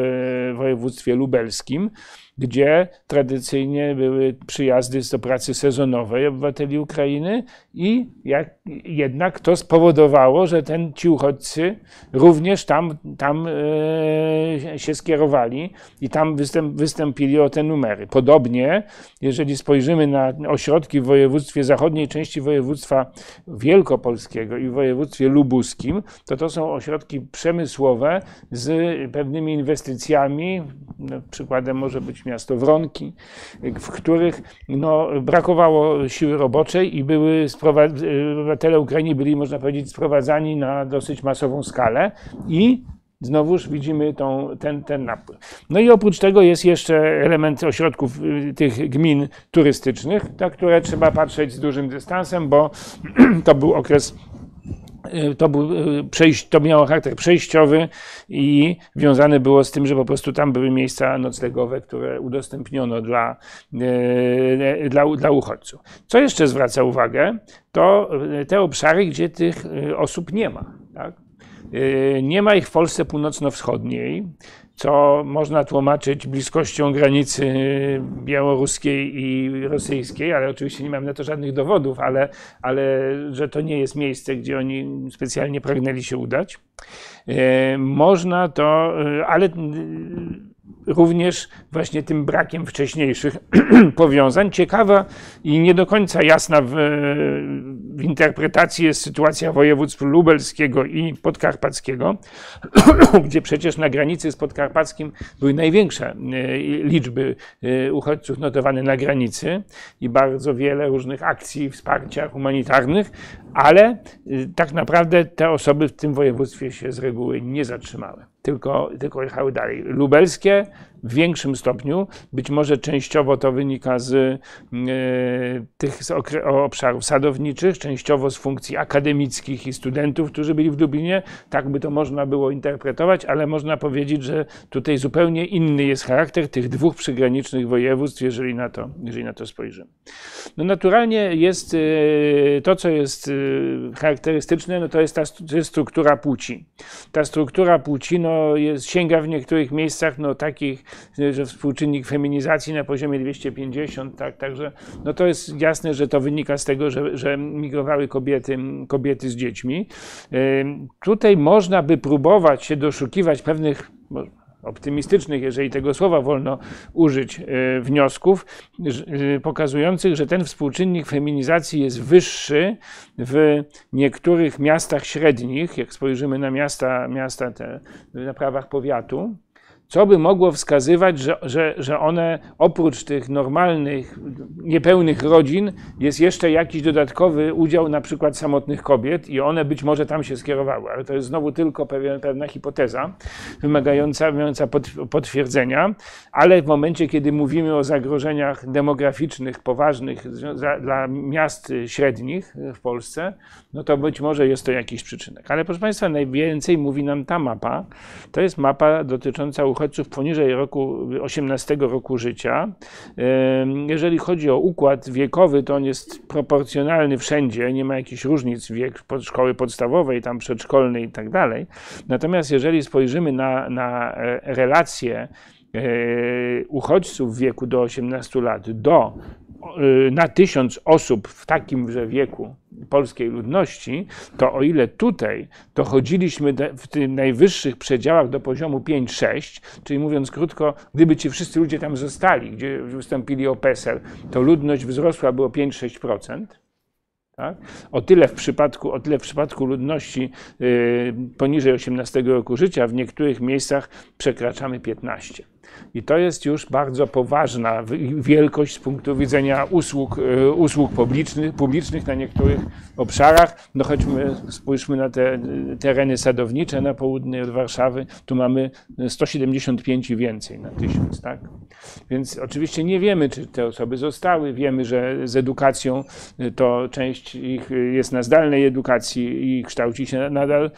województwie lubelskim, gdzie tradycyjnie były przyjazdy do pracy sezonowej obywateli Ukrainy i jak, jednak to spowodowało, że ten, ci uchodźcy również tam, tam e, się skierowali i tam występ, wystąpili o te numery. Podobnie, jeżeli spojrzymy na ośrodki w województwie zachodniej części województwa wielkopolskiego i w województwie lubuskim, to to są ośrodki przemysłowe z pewnymi inwestycjami, no, przykładem może być miasto Wronki, w których no, brakowało siły roboczej i były obywatele Ukrainy byli, można powiedzieć, sprowadzani na dosyć masową skalę i znowuż widzimy tą, ten, ten napływ. No i oprócz tego jest jeszcze element ośrodków tych gmin turystycznych, na które trzeba patrzeć z dużym dystansem, bo to był okres To, był, to miało charakter przejściowy i wiązane było z tym, że po prostu tam były miejsca noclegowe, które udostępniono dla, dla, dla uchodźców. Co jeszcze zwraca uwagę, to te obszary, gdzie tych osób nie ma. Tak? Nie ma ich w Polsce północno-wschodniej, co można tłumaczyć bliskością granicy białoruskiej i rosyjskiej, ale oczywiście nie mam na to żadnych dowodów, ale, ale że to nie jest miejsce, gdzie oni specjalnie pragnęli się udać. Można to, ale również właśnie tym brakiem wcześniejszych powiązań. Ciekawa i nie do końca jasna w, w interpretacji jest sytuacja województw lubelskiego i podkarpackiego, gdzie przecież na granicy z podkarpackim były największe liczby uchodźców notowane na granicy i bardzo wiele różnych akcji wsparcia humanitarnych, ale tak naprawdę te osoby w tym województwie się z reguły nie zatrzymały. Tylko, tylko jechały dalej. Lubelskie w większym stopniu, być może częściowo to wynika z y, tych z obszarów sadowniczych, częściowo z funkcji akademickich i studentów, którzy byli w Dublinie. Tak by to można było interpretować, ale można powiedzieć, że tutaj zupełnie inny jest charakter tych dwóch przygranicznych województw, jeżeli na to, jeżeli na to spojrzymy. No naturalnie jest y, to, co jest y, charakterystyczne, no to jest ta st- jest struktura płci. Ta struktura płci no, jest, sięga w niektórych miejscach no, takich, że współczynnik feminizacji na poziomie dwieście pięćdziesiąt, tak, także no to jest jasne, że to wynika z tego, że, że migrowały kobiety, kobiety z dziećmi. Yy, tutaj można by próbować się doszukiwać pewnych optymistycznych, jeżeli tego słowa wolno użyć, yy, wniosków yy, pokazujących, że ten współczynnik feminizacji jest wyższy w niektórych miastach średnich, jak spojrzymy na miasta, miasta te, na prawach powiatu, co by mogło wskazywać, że, że, że one oprócz tych normalnych, niepełnych rodzin jest jeszcze jakiś dodatkowy udział na przykład samotnych kobiet i one być może tam się skierowały, ale to jest znowu tylko pewien, pewna hipoteza wymagająca, wymagająca pot, potwierdzenia, ale w momencie, kiedy mówimy o zagrożeniach demograficznych poważnych za, dla miast średnich w Polsce, no to być może jest to jakiś przyczynek. Ale proszę Państwa, najwięcej mówi nam ta mapa, to jest mapa dotycząca uchodźców uchodźców poniżej roku osiemnastego roku życia. Jeżeli chodzi o układ wiekowy, to on jest proporcjonalny wszędzie, nie ma jakichś różnic wiek szkoły podstawowej, tam przedszkolnej i tak dalej. Natomiast jeżeli spojrzymy na, na relacje uchodźców w wieku do osiemnastu lat do na tysiąc osób w takimże wieku polskiej ludności, to o ile tutaj dochodziliśmy w tych najwyższych przedziałach do poziomu pięć sześć, czyli mówiąc krótko, gdyby ci wszyscy ludzie tam zostali, gdzie wystąpili o PESEL, to ludność wzrosła było pięć sześć procent. Tak? O tyle w przypadku, o tyle w przypadku ludności yy, poniżej osiemnastego roku życia w niektórych miejscach przekraczamy piętnaście procent. I to jest już bardzo poważna wielkość z punktu widzenia usług, usług publicznych, publicznych na niektórych obszarach. No choćby spójrzmy na te tereny sadownicze na południe od Warszawy. Tu mamy sto siedemdziesiąt pięć i więcej na tysiąc. Tak? Więc oczywiście nie wiemy, czy te osoby zostały. Wiemy, że z edukacją to część ich jest na zdalnej edukacji i kształci się nadal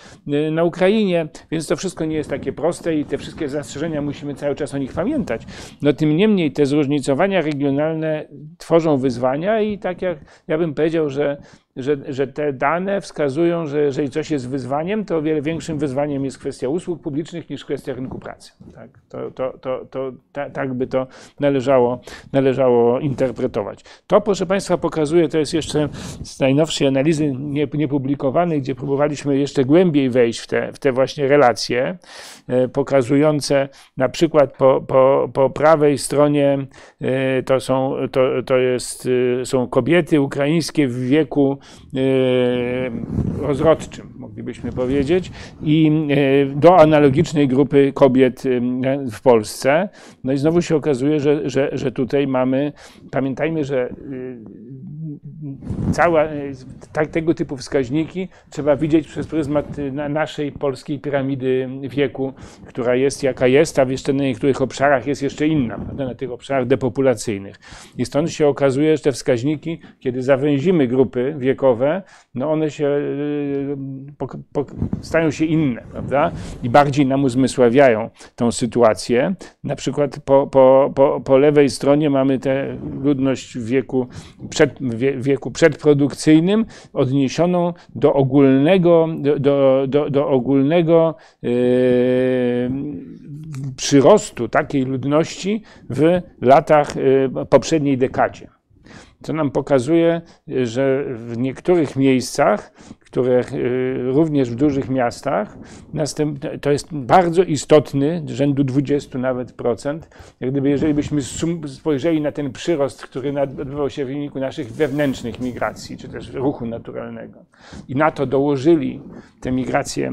na Ukrainie. Więc to wszystko nie jest takie proste i te wszystkie zastrzeżenia musimy cały czas o nich pamiętać. No tym niemniej te zróżnicowania regionalne tworzą wyzwania i tak jak ja bym powiedział, że, że, że te dane wskazują, że jeżeli coś jest wyzwaniem, to o wiele większym wyzwaniem jest kwestia usług publicznych niż kwestia rynku pracy. Tak, to, to, to, to, ta, tak by to należało, należało interpretować. To, proszę Państwa, pokazuje, to jest jeszcze z najnowszej analizy niepublikowanej, gdzie próbowaliśmy jeszcze głębiej wejść w te, w te właśnie relacje, pokazujące na przykład po, po, po prawej stronie to, są, to, to jest, są kobiety ukraińskie w wieku rozrodczym, moglibyśmy powiedzieć, i do analogicznej grupy kobiet w Polsce. No i znowu się okazuje, że, że, że tutaj mamy, pamiętajmy, że cała, tak, tego typu wskaźniki trzeba widzieć przez pryzmat naszej polskiej piramidy wieku, która jest jaka jest, a jeszcze na niektórych obszarach jest jeszcze inna, prawda? Na tych obszarach depopulacyjnych. I stąd się okazuje, że te wskaźniki, kiedy zawęzimy grupy wiekowe, no one się po, po, stają się inne, prawda? I bardziej nam uzmysławiają tą sytuację. Na przykład po, po, po, po lewej stronie mamy tę ludność w wieku przed, wieku przedprodukcyjnym odniesioną do ogólnego, do, do, do, do ogólnego yy, przyrostu takiej ludności w latach yy, poprzedniej dekadzie. To nam pokazuje, że w niektórych miejscach, które również w dużych miastach, to jest bardzo istotny, rzędu dwudziestu nawet procent. Jak gdyby, jeżeli byśmy spojrzeli na ten przyrost, który odbywał się w wyniku naszych wewnętrznych migracji, czy też ruchu naturalnego, i na to dołożyli te migracje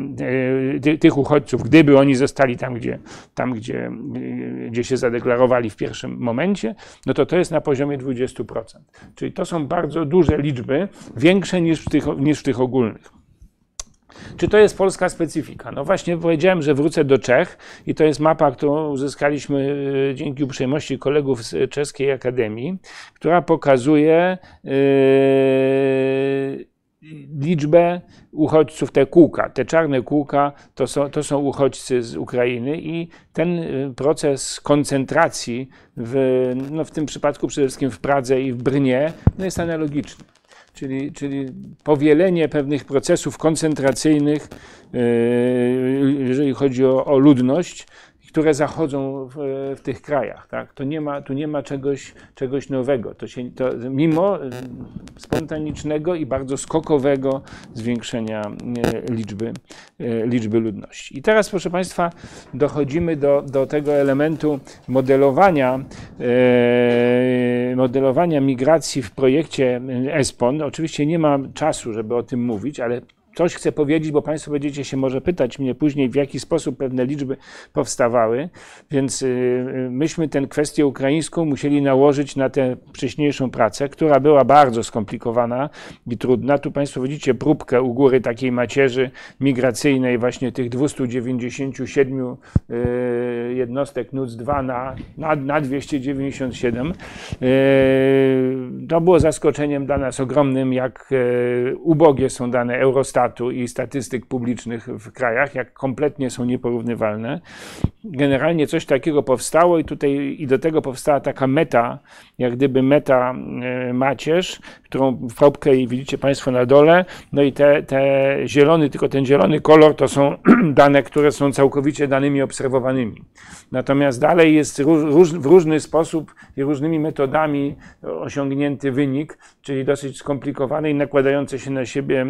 ty, tych uchodźców, gdyby oni zostali tam, gdzie, tam gdzie, gdzie się zadeklarowali w pierwszym momencie, no to to jest na poziomie dwudziestu procent. Czyli to są bardzo duże liczby, większe niż w tych, niż w tych ogólnych. Czy to jest polska specyfika? No właśnie powiedziałem, że wrócę do Czech i to jest mapa, którą uzyskaliśmy dzięki uprzejmości kolegów z Czeskiej Akademii, która pokazuje yy, liczbę uchodźców, te kółka, te czarne kółka, to są, to są uchodźcy z Ukrainy i ten proces koncentracji w, no w tym przypadku przede wszystkim w Pradze i w Brnie, no jest analogiczny. Czyli, czyli powielenie pewnych procesów koncentracyjnych, jeżeli chodzi o, o ludność, które zachodzą w, w tych krajach. Tak? To nie ma, tu nie ma czegoś, czegoś nowego. To się, to mimo spontanicznego i bardzo skokowego zwiększenia liczby, liczby ludności. I teraz, proszę Państwa, dochodzimy do, do tego elementu modelowania, modelowania migracji w projekcie ESPON. Oczywiście nie mam czasu, żeby o tym mówić, ale coś chcę powiedzieć, bo Państwo będziecie się może pytać mnie później, w jaki sposób pewne liczby powstawały, więc myśmy tę kwestię ukraińską musieli nałożyć na tę wcześniejszą pracę, która była bardzo skomplikowana i trudna. Tu Państwo widzicie próbkę u góry takiej macierzy migracyjnej właśnie tych dwustu dziewięćdziesięciu siedmiu jednostek N U C dwa na, na, na dwieście dziewięćdziesiąt siedem. To było zaskoczeniem dla nas ogromnym, jak ubogie są dane Eurostatu i statystyk publicznych w krajach, jak kompletnie są nieporównywalne. Generalnie coś takiego powstało i tutaj i do tego powstała taka meta, jak gdyby meta macierz, którą kropkę i widzicie Państwo na dole. No i te, te zielony, tylko ten zielony kolor to są dane, które są całkowicie danymi obserwowanymi. Natomiast dalej jest róż, w różny sposób i różnymi metodami osiągnięty wynik, czyli dosyć skomplikowany i nakładający się na siebie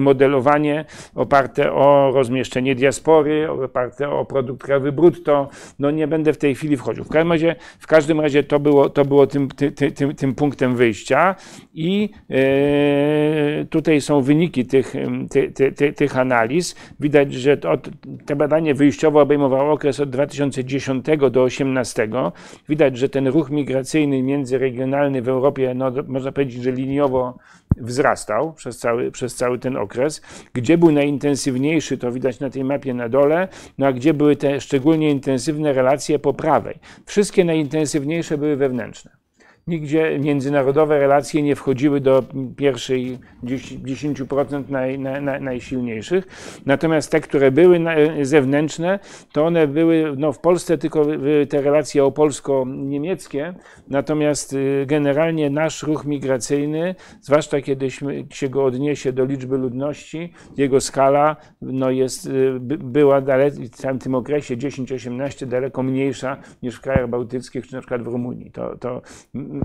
model modelowanie oparte o rozmieszczenie diaspory, oparte o produkt krajowy brutto. No nie będę w tej chwili wchodził. W każdym razie, w każdym razie to było, to było tym, ty, ty, tym, tym punktem wyjścia i yy, tutaj są wyniki tych, ty, ty, ty, tych analiz. Widać, że to, to badanie wyjściowo obejmowało okres od dwa tysiące dziesiątego do dwa tysiące osiemnastego. Widać, że ten ruch migracyjny międzyregionalny w Europie, no, można powiedzieć, że liniowo wzrastał przez cały, przez cały ten okres. Gdzie był najintensywniejszy, to widać na tej mapie na dole, no a gdzie były te szczególnie intensywne relacje po prawej. Wszystkie najintensywniejsze były wewnętrzne. Nigdzie międzynarodowe relacje nie wchodziły do pierwszej dziesięciu procent naj, naj, najsilniejszych. Natomiast te, które były zewnętrzne, to one były, no w Polsce tylko te relacje opolsko-niemieckie, natomiast generalnie nasz ruch migracyjny, zwłaszcza kiedy się go odniesie do liczby ludności, jego skala no jest, była daleko, w tamtym okresie dziesięć osiemnaście daleko mniejsza niż w krajach bałtyckich, czy na przykład w Rumunii. To, to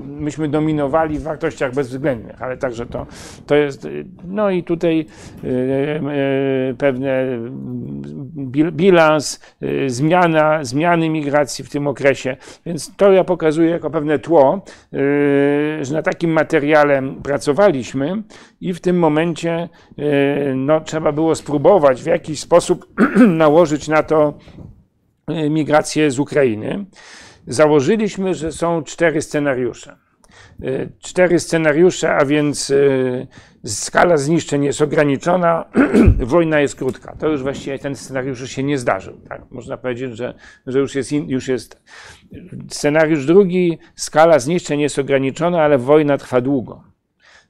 myśmy dominowali w wartościach bezwzględnych, ale także to, to jest, no i tutaj y, y, pewne bilans, y, zmiana, zmiany migracji w tym okresie, więc to ja pokazuję jako pewne tło, y, że na takim materiale pracowaliśmy i w tym momencie y, no, trzeba było spróbować w jakiś sposób nałożyć na to migrację z Ukrainy. Założyliśmy, że są cztery scenariusze. Cztery scenariusze, a więc skala zniszczeń jest ograniczona, wojna jest krótka. To już właściwie ten scenariusz już się nie zdarzył. Tak? Można powiedzieć, że, że już, jest in, już jest. Scenariusz drugi, skala zniszczeń jest ograniczona, ale wojna trwa długo.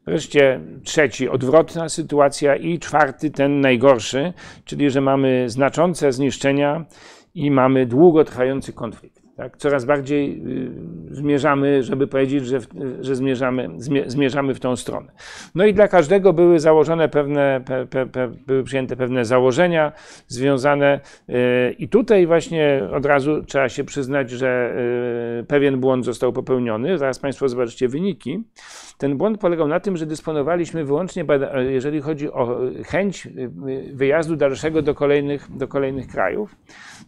Wreszcie trzeci, odwrotna sytuacja i czwarty, ten najgorszy, czyli że mamy znaczące zniszczenia i mamy długotrwający konflikt. Tak, coraz bardziej y, zmierzamy, żeby powiedzieć, że, że zmierzamy, zmie, zmierzamy w tą stronę. No i dla każdego były założone pewne, pe, pe, pe, były przyjęte pewne założenia związane y, i tutaj właśnie od razu trzeba się przyznać, że y, pewien błąd został popełniony. Zaraz Państwo zobaczycie wyniki. Ten błąd polegał na tym, że dysponowaliśmy wyłącznie, jeżeli chodzi o chęć wyjazdu dalszego do kolejnych, do kolejnych krajów,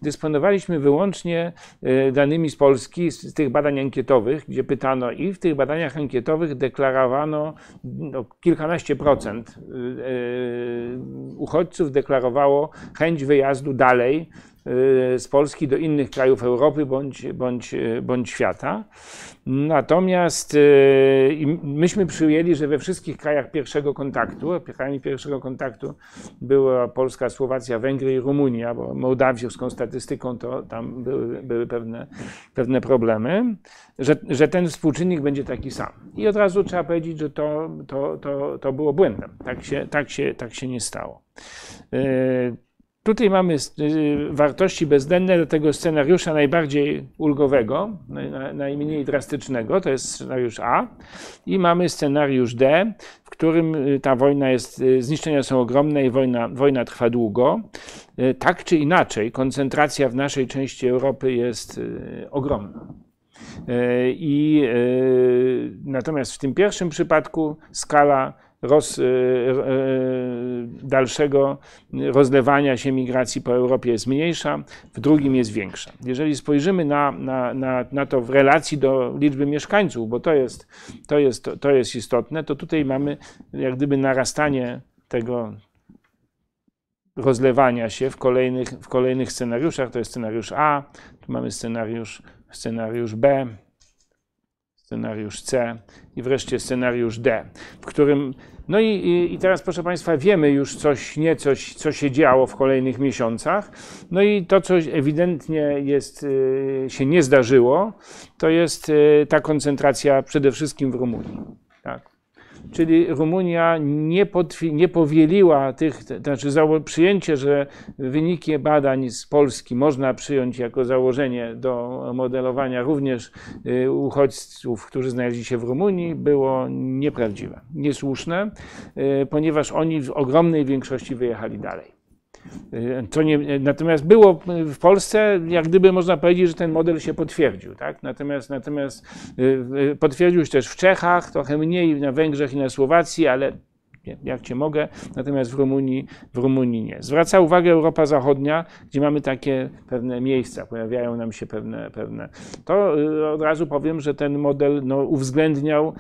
dysponowaliśmy wyłącznie y, danymi z Polski, z tych badań ankietowych, gdzie pytano i w tych badaniach ankietowych deklarowano, no, kilkanaście procent uchodźców deklarowało chęć wyjazdu dalej z Polski do innych krajów Europy bądź, bądź, bądź świata. Natomiast myśmy przyjęli, że we wszystkich krajach pierwszego kontaktu, krajami pierwszego kontaktu była Polska, Słowacja, Węgry i Rumunia, bo mołdawiowską statystyką to tam były, były pewne, pewne problemy, że, że ten współczynnik będzie taki sam. I od razu trzeba powiedzieć, że to, to, to, to było błędem. Tak się, tak się, tak się nie stało. Tutaj mamy wartości bezwzględne do tego scenariusza najbardziej ulgowego, najmniej drastycznego, to jest scenariusz A. I mamy scenariusz D, w którym ta wojna jest, zniszczenia są ogromne i wojna, wojna trwa długo. Tak czy inaczej, koncentracja w naszej części Europy jest ogromna. I natomiast w tym pierwszym przypadku skala Roz, dalszego rozlewania się migracji po Europie jest mniejsza, w drugim jest większa. Jeżeli spojrzymy na, na, na, na to w relacji do liczby mieszkańców, bo to jest, to jest, to, to jest istotne, to tutaj mamy jak gdyby narastanie tego rozlewania się w kolejnych, w kolejnych scenariuszach. To jest scenariusz A, tu mamy scenariusz, scenariusz B, scenariusz C i wreszcie scenariusz D, w którym, no i, i teraz proszę Państwa, wiemy już coś, niecoś, co się działo w kolejnych miesiącach, no i to, co ewidentnie jest, się nie zdarzyło, to jest ta koncentracja przede wszystkim w Rumunii, tak. Czyli Rumunia nie, potwi, nie powieliła tych, to znaczy przyjęcie, że wyniki badań z Polski można przyjąć jako założenie do modelowania również uchodźców, którzy znaleźli się w Rumunii, było nieprawdziwe, niesłuszne, ponieważ oni w ogromnej większości wyjechali dalej. To nie, natomiast było w Polsce, jak gdyby można powiedzieć, że ten model się potwierdził. Tak? Natomiast, natomiast potwierdził się też w Czechach, trochę mniej na Węgrzech i na Słowacji, ale jak cię mogę, natomiast w Rumunii, w Rumunii nie. Zwraca uwagę Europa Zachodnia, gdzie mamy takie pewne miejsca, pojawiają nam się pewne, pewne. To od razu powiem, że ten model no, uwzględniał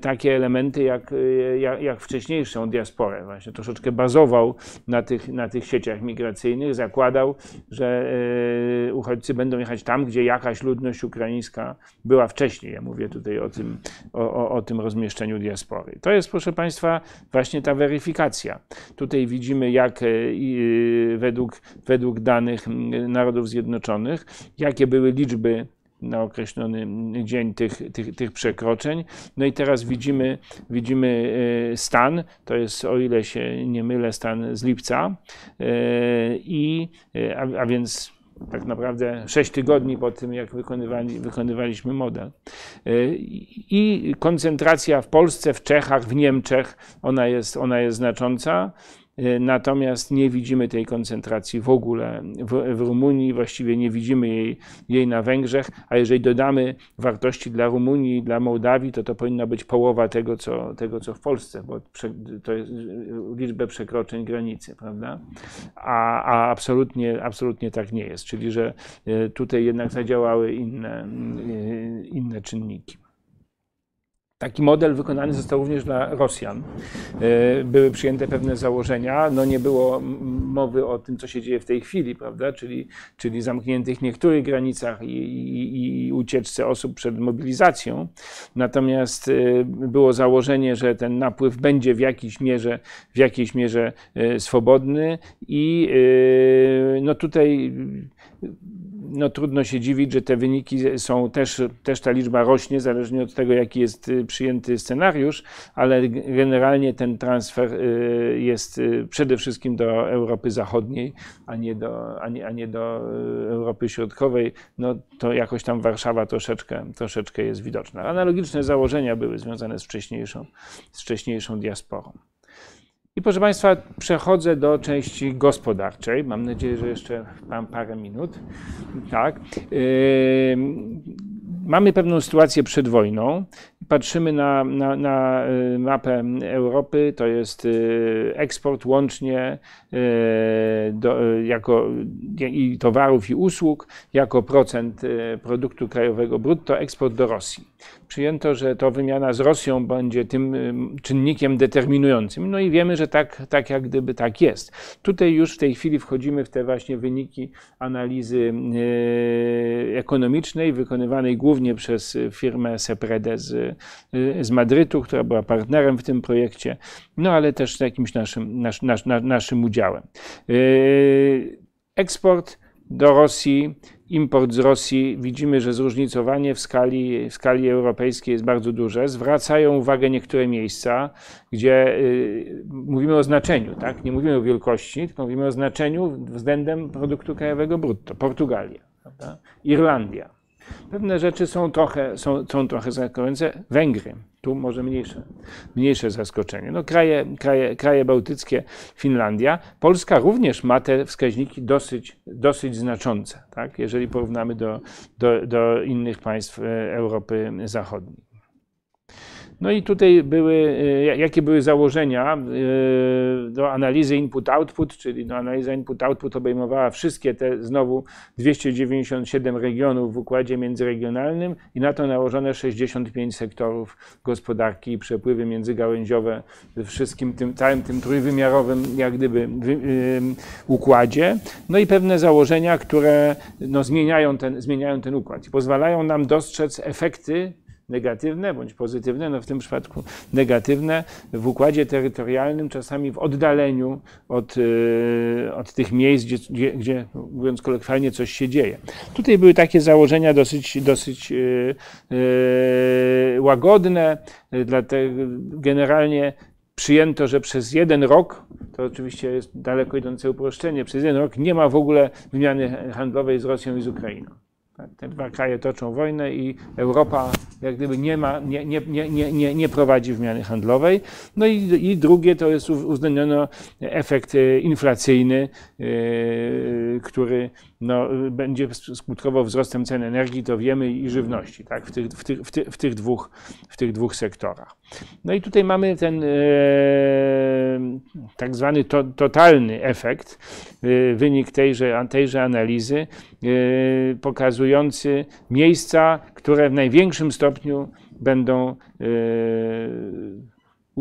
takie elementy jak, jak, jak wcześniejszą diasporę, właśnie troszeczkę bazował na tych, na tych sieciach migracyjnych, zakładał, że uchodźcy będą jechać tam, gdzie jakaś ludność ukraińska była wcześniej. Ja mówię tutaj o tym, o, o, o tym rozmieszczeniu diaspory. To jest, proszę Państwa, właśnie ta weryfikacja. Tutaj widzimy, jak według, według danych Narodów Zjednoczonych, jakie były liczby na określony dzień tych, tych, tych przekroczeń. No i teraz widzimy, widzimy stan, to jest, o ile się nie mylę, stan z lipca, i, a, a więc tak naprawdę sześć tygodni po tym, jak wykonywali, wykonywaliśmy model. I koncentracja w Polsce, w Czechach, w Niemczech, ona jest, ona jest znacząca. Natomiast nie widzimy tej koncentracji w ogóle w, w Rumunii, właściwie nie widzimy jej, jej na Węgrzech, a jeżeli dodamy wartości dla Rumunii i dla Mołdawii, to to powinna być połowa tego, co, tego, co w Polsce, bo to jest liczbę przekroczeń granicy, prawda? A, a absolutnie, absolutnie tak nie jest, czyli że tutaj jednak zadziałały inne, inne czynniki. Taki model wykonany został również dla Rosjan. Były przyjęte pewne założenia, no nie było mowy o tym, co się dzieje w tej chwili, prawda? Czyli, czyli zamkniętych niektórych granicach i, i, i ucieczce osób przed mobilizacją. Natomiast było założenie, że ten napływ będzie w jakiejś mierze, w jakiejś mierze swobodny i no tutaj no trudno się dziwić, że te wyniki są też, też ta liczba rośnie, zależnie od tego, jaki jest przyjęty scenariusz, ale generalnie ten transfer jest przede wszystkim do Europy Zachodniej, a nie do, a nie, a nie do Europy Środkowej. No to jakoś tam Warszawa troszeczkę, troszeczkę jest widoczna. Analogiczne założenia były związane z wcześniejszą, z wcześniejszą diasporą. I proszę Państwa, przechodzę do części gospodarczej. Mam nadzieję, że jeszcze mam parę minut. Tak. Yy, mamy pewną sytuację przed wojną. Patrzymy na, na, na mapę Europy, to jest eksport łącznie do, jako, i towarów i usług jako procent produktu krajowego brutto, eksport do Rosji. Przyjęto, że to wymiana z Rosją będzie tym czynnikiem determinującym. No i wiemy, że tak, tak jak gdyby tak jest. Tutaj już w tej chwili wchodzimy w te właśnie wyniki analizy ekonomicznej wykonywanej głównie przez firmę Seprede z, z Madrytu, która była partnerem w tym projekcie, no ale też jakimś naszym, nasz, nasz, naszym udziałem. Eksport do Rosji, import z Rosji, widzimy, że zróżnicowanie w skali, w skali europejskiej jest bardzo duże. Zwracają uwagę niektóre miejsca, gdzie y, mówimy o znaczeniu, tak? Nie mówimy o wielkości, tylko mówimy o znaczeniu względem produktu krajowego brutto. Portugalia, prawda? Irlandia. Pewne rzeczy są trochę, są, są trochę zaskakujące. Węgry. Tu może mniejsze, mniejsze zaskoczenie. No, kraje, kraje, kraje bałtyckie, Finlandia. Polska również ma te wskaźniki dosyć, dosyć znaczące, tak? Jeżeli porównamy do, do, do innych państw Europy Zachodniej. No i tutaj były, jakie były założenia do analizy input-output, czyli no analiza input-output obejmowała wszystkie te znowu dwieście dziewięćdziesiąt siedem regionów w układzie międzyregionalnym i na to nałożone sześćdziesiąt pięć sektorów gospodarki i przepływy międzygałęziowe we wszystkim tym, całym tym trójwymiarowym jak gdyby układzie. No i pewne założenia, które no, zmieniają, ten, zmieniają ten układ i pozwalają nam dostrzec efekty negatywne bądź pozytywne, no w tym przypadku negatywne, w układzie terytorialnym, czasami w oddaleniu od, od tych miejsc, gdzie, gdzie, mówiąc kolokwialnie, coś się dzieje. Tutaj były takie założenia dosyć, dosyć yy, yy, łagodne, dlatego generalnie przyjęto, że przez jeden rok, to oczywiście jest daleko idące uproszczenie, przez jeden rok nie ma w ogóle wymiany handlowej z Rosją i z Ukrainą. Te dwa kraje toczą wojnę i Europa jak gdyby nie, ma, nie, nie, nie, nie, nie prowadzi wymiany handlowej. No i, i drugie to jest uwzględniono efekt inflacyjny, yy, który no, będzie skutkował wzrostem cen energii, to wiemy, i żywności, tak, w tych, w tych, w ty, w tych, dwóch, w tych dwóch sektorach. No i tutaj mamy ten e, tak zwany to, totalny efekt, e, wynik tejże, tejże analizy, e, pokazujący miejsca, które w największym stopniu będą e,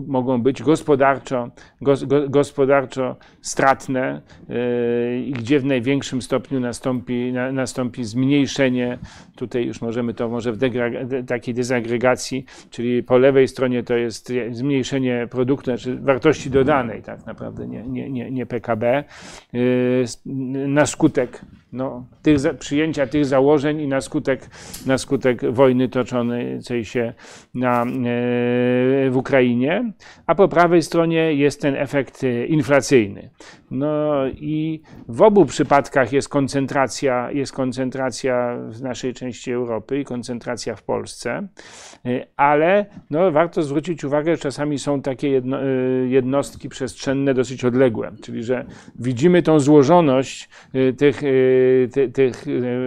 mogą być gospodarczo, gospodarczo stratne i gdzie w największym stopniu nastąpi, nastąpi zmniejszenie, tutaj już możemy to może w takiej dezagregacji, czyli po lewej stronie to jest zmniejszenie produktu, znaczy wartości dodanej tak naprawdę, nie, nie, nie, nie P K B, na skutek no, tych, przyjęcia tych założeń i na skutek, na skutek wojny toczącej się na, w Ukrainie. A po prawej stronie jest ten efekt inflacyjny. No i w obu przypadkach jest koncentracja, jest koncentracja w naszej części Europy i koncentracja w Polsce, ale no, warto zwrócić uwagę, że czasami są takie jedno, jednostki przestrzenne dosyć odległe, czyli że widzimy tą złożoność tych, ty, tych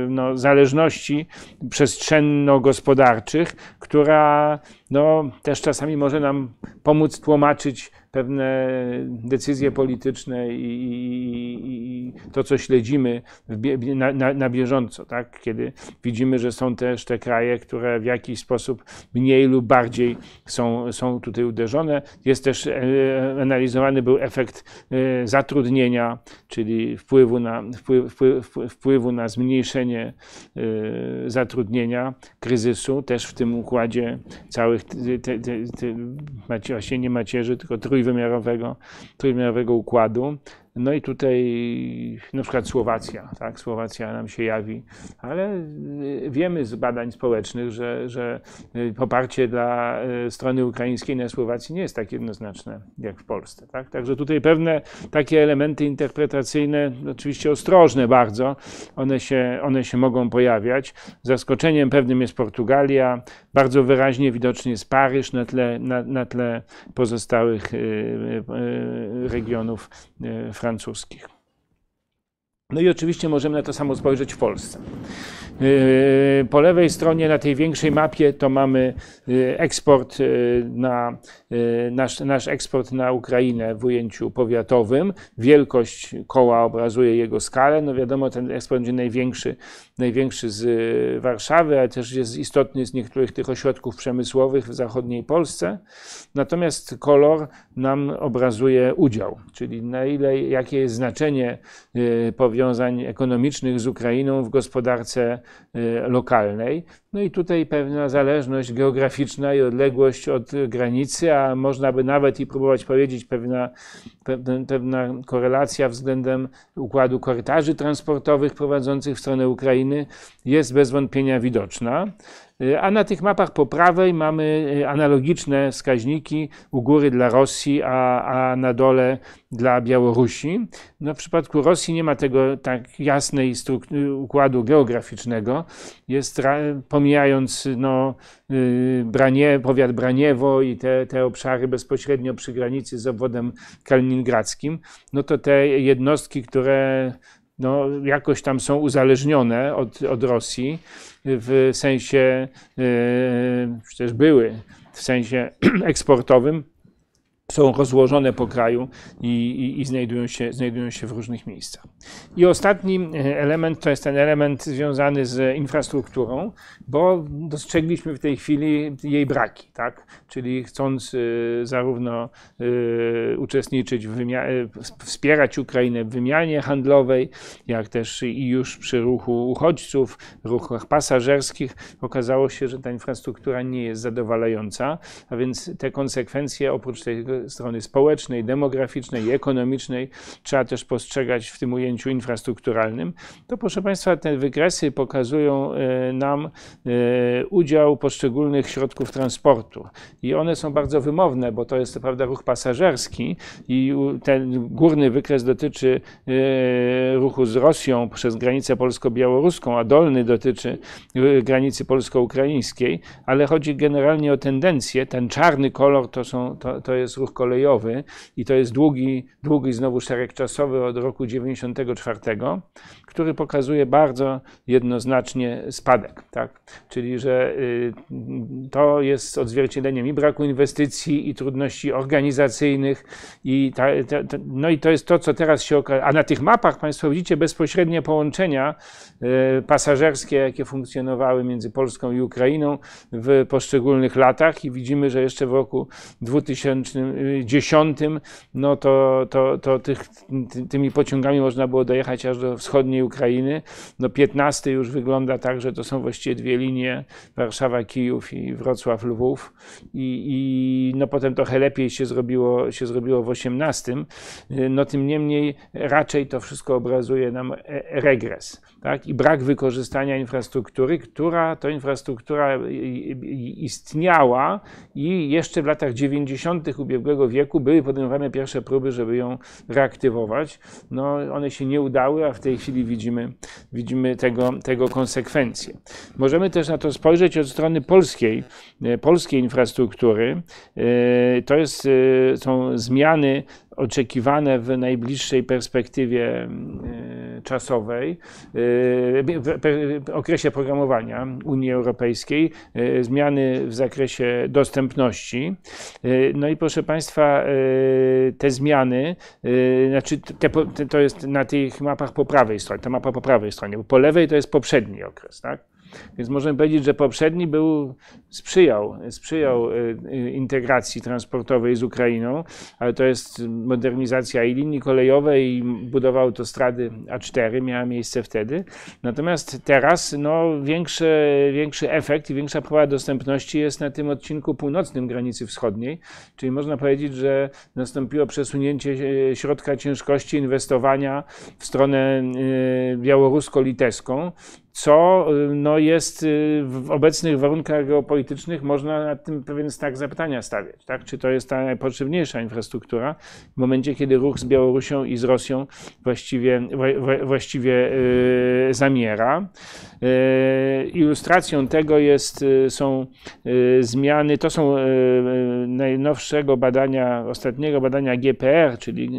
no, zależności przestrzenno-gospodarczych, która no, też czasami może nam pomóc tłumaczyć pewne decyzje polityczne i, i, i to, co śledzimy w, na, na, na bieżąco, tak? Kiedy widzimy, że są też te kraje, które w jakiś sposób mniej lub bardziej są, są tutaj uderzone. Jest też e, analizowany był efekt e, zatrudnienia, czyli wpływu na, wpływ, wpływ, wpływu na zmniejszenie e, zatrudnienia, kryzysu, też w tym układzie całych, te, te, te, te, macie, właśnie nie macierzy, tylko trój Wymiarowego, trójwymiarowego układu. No i tutaj na przykład Słowacja, tak? Słowacja nam się jawi, ale wiemy z badań społecznych, że, że poparcie dla strony ukraińskiej na Słowacji nie jest tak jednoznaczne jak w Polsce, tak? Także tutaj pewne takie elementy interpretacyjne, oczywiście ostrożne bardzo, one się, one się mogą pojawiać. Zaskoczeniem pewnym jest Portugalia, bardzo wyraźnie widoczny jest Paryż na tle, na, na tle pozostałych regionów francuskich. francuskich. No i oczywiście możemy na to samo spojrzeć w Polsce. Po lewej stronie na tej większej mapie to mamy eksport na, nasz, nasz eksport na Ukrainę w ujęciu powiatowym. Wielkość koła obrazuje jego skalę. No wiadomo, ten eksport będzie największy, największy z Warszawy, ale też jest istotny z niektórych tych ośrodków przemysłowych w zachodniej Polsce. Natomiast kolor nam obrazuje udział, czyli na ile, jakie jest znaczenie powiązań ekonomicznych z Ukrainą w gospodarce lokalnej. No i tutaj pewna zależność geograficzna i odległość od granicy, a można by nawet i próbować powiedzieć pewna, pewna korelacja względem układu korytarzy transportowych prowadzących w stronę Ukrainy jest bez wątpienia widoczna. A na tych mapach po prawej mamy analogiczne wskaźniki u góry dla Rosji, a, a na dole dla Białorusi. No w przypadku Rosji nie ma tego tak jasnej układu geograficznego. Jest, pomijając no, Branie, powiat Braniewo i te, te obszary bezpośrednio przy granicy z obwodem kaliningradzkim, no to te jednostki, które no, jakoś tam są uzależnione od, od Rosji, w sensie, czy też były w sensie eksportowym, są rozłożone po kraju i, i, i znajdują się, znajdują się w różnych miejscach. I ostatni element to jest ten element związany z infrastrukturą, bo dostrzegliśmy w tej chwili jej braki, tak? Czyli chcąc zarówno uczestniczyć, w wspierać Ukrainę w wymianie handlowej, jak też i już przy ruchu uchodźców, ruchach pasażerskich, okazało się, że ta infrastruktura nie jest zadowalająca, a więc te konsekwencje oprócz tego strony społecznej, demograficznej i ekonomicznej trzeba też postrzegać w tym ujęciu infrastrukturalnym. To proszę Państwa, te wykresy pokazują nam udział poszczególnych środków transportu i one są bardzo wymowne, bo to jest, to prawda, ruch pasażerski i ten górny wykres dotyczy ruchu z Rosją przez granicę polsko-białoruską, a dolny dotyczy granicy polsko-ukraińskiej, ale chodzi generalnie o tendencję. Ten czarny kolor to, są, to, to jest ruch ruch kolejowy i to jest długi, długi znowu szereg czasowy od roku dziewięćdziesiątego czwartego, który pokazuje bardzo jednoznacznie spadek, tak? Czyli że to jest odzwierciedleniem i braku inwestycji, i trudności organizacyjnych, i ta, ta, ta, no i to jest to, co teraz się okazuje. A na tych mapach Państwo widzicie bezpośrednie połączenia pasażerskie, jakie funkcjonowały między Polską i Ukrainą w poszczególnych latach i widzimy, że jeszcze w roku dwa tysiące dziesiątym no to, to, to tych, tymi pociągami można było dojechać aż do wschodniej Ukrainy. No piętnasty już wygląda tak, że to są właściwie dwie linie, Warszawa-Kijów i Wrocław-Lwów i, i no potem trochę lepiej się zrobiło, się zrobiło w osiemnastym. No tym niemniej raczej to wszystko obrazuje nam regres, tak? I brak wykorzystania infrastruktury, która to infrastruktura istniała i jeszcze w latach dziewięćdziesiątych ubiegłego wieku były podejmowane pierwsze próby, żeby ją reaktywować. No one się nie udały, a w tej chwili widzimy, widzimy tego, tego konsekwencje. Możemy też na to spojrzeć od strony polskiej, polskiej infrastruktury. To jest, są zmiany oczekiwane w najbliższej perspektywie czasowej, w okresie programowania Unii Europejskiej, zmiany w zakresie dostępności. No i proszę Państwa, te zmiany, znaczy te, te, to jest na tych mapach po prawej stronie, ta mapa po prawej stronie, bo po lewej to jest poprzedni okres, tak? Więc możemy powiedzieć, że poprzedni był, sprzyjał, sprzyjał integracji transportowej z Ukrainą, ale to jest modernizacja i linii kolejowej, i budowa autostrady A cztery miała miejsce wtedy. Natomiast teraz no, większy, większy efekt i większa poprawa dostępności jest na tym odcinku północnym granicy wschodniej, czyli można powiedzieć, że nastąpiło przesunięcie środka ciężkości inwestowania w stronę białorusko-litewską, co no, jest w obecnych warunkach geopolitycznych, można nad tym pewien znak zapytania stawiać, tak? Czy to jest ta najpotrzebniejsza infrastruktura w momencie, kiedy ruch z Białorusią i z Rosją właściwie, właściwie zamiera. Ilustracją tego jest, są zmiany, to są najnowszego badania, ostatniego badania G P R, czyli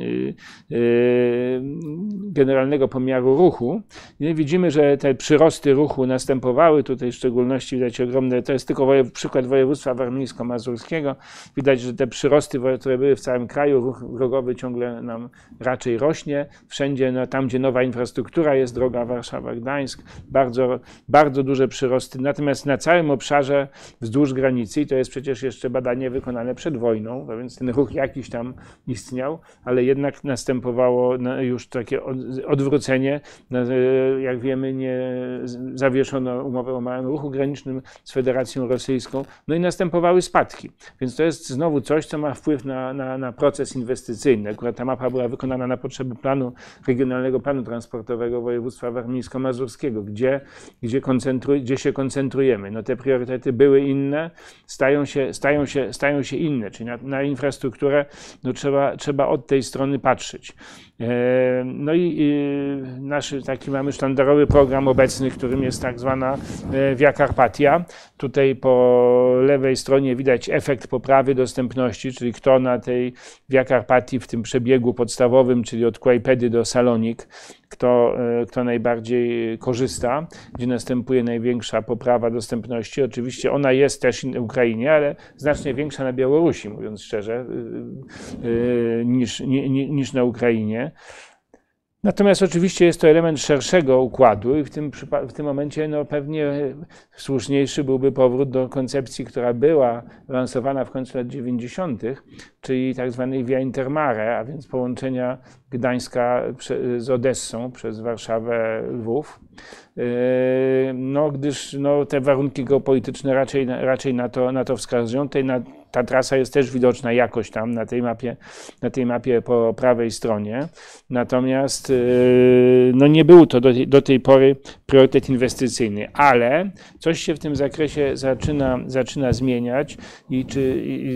Generalnego Pomiaru Ruchu. I widzimy, że te przyrosty ruchu następowały, tutaj w szczególności widać ogromne, to jest tylko wojew- przykład województwa warmińsko-mazurskiego, widać, że te przyrosty, które były w całym kraju, ruch drogowy ciągle nam raczej rośnie, wszędzie no, tam, gdzie nowa infrastruktura jest, droga Warszawa-Gdańsk, bardzo, bardzo duże przyrosty, natomiast na całym obszarze wzdłuż granicy, i to jest przecież jeszcze badanie wykonane przed wojną, no więc ten ruch jakiś tam istniał, ale jednak następowało no, już takie odwrócenie, no, jak wiemy, nie zawieszono umowę o małym ruchu granicznym z Federacją Rosyjską, no i następowały spadki. Więc to jest znowu coś, co ma wpływ na, na, na proces inwestycyjny. Akurat ta mapa była wykonana na potrzeby planu, regionalnego planu transportowego województwa warmińsko-mazurskiego, gdzie, gdzie, koncentruj, gdzie się koncentrujemy. No te priorytety były inne, stają się, stają się, stają się inne, czyli na, na infrastrukturę no trzeba, trzeba od tej strony patrzeć. No i nasz taki mamy sztandarowy program obecny, którym jest tak zwana Via Carpathia. Tutaj po lewej stronie widać efekt poprawy dostępności, czyli kto na tej Via Carpathii w tym przebiegu podstawowym, czyli od Kłajpedy do Salonik, kto, kto najbardziej korzysta, gdzie następuje największa poprawa dostępności. Oczywiście ona jest też w Ukrainie, ale znacznie większa na Białorusi, mówiąc szczerze, niż, niż na Ukrainie. Natomiast oczywiście jest to element szerszego układu i w tym, w tym momencie no, pewnie słuszniejszy byłby powrót do koncepcji, która była lansowana w końcu lat dziewięćdziesiątych, czyli tak zwanej Via Intermare, a więc połączenia Gdańska z Odessą przez Warszawę, Lwów. No, gdyż no, te warunki geopolityczne raczej, raczej na, to, na to wskazują. Tutaj na, ta trasa jest też widoczna jakoś tam na tej mapie, na tej mapie po prawej stronie. Natomiast no, nie był to do, do tej pory priorytet inwestycyjny, ale coś się w tym zakresie zaczyna, zaczyna zmieniać i czy, i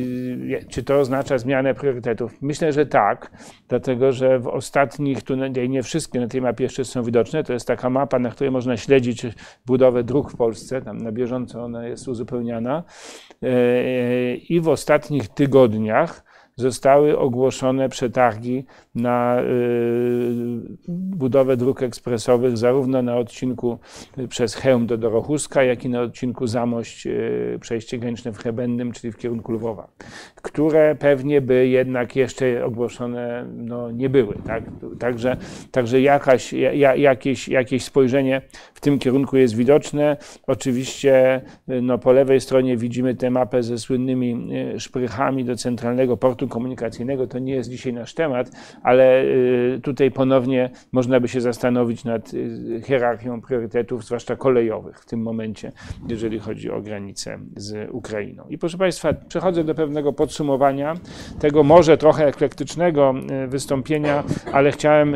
czy to oznacza zmianę priorytetów? Myślę, że tak, dlatego że w ostatnich, tu nie wszystkie na tej mapie jeszcze są widoczne, to jest taka mapa, na której można śledzić budowę dróg w Polsce, tam na bieżąco ona jest uzupełniana i w ostatnich tygodniach zostały ogłoszone przetargi na budowę dróg ekspresowych zarówno na odcinku przez Chełm do Dorochuska, jak i na odcinku Zamość, przejście graniczne w Hrebennym, czyli w kierunku Lwowa, które pewnie by jednak jeszcze ogłoszone no, nie były. Tak? Także, także jakaś, ja, jakieś, jakieś spojrzenie w tym kierunku jest widoczne. Oczywiście no, po lewej stronie widzimy tę mapę ze słynnymi szprychami do Centralnego Portu Komunikacyjnego. To nie jest dzisiaj nasz temat, ale tutaj ponownie można by się zastanowić nad hierarchią priorytetów, zwłaszcza kolejowych w tym momencie, jeżeli chodzi o granicę z Ukrainą. I proszę Państwa, przechodzę do pewnego podsumowania tego może trochę eklektycznego wystąpienia, ale chciałem,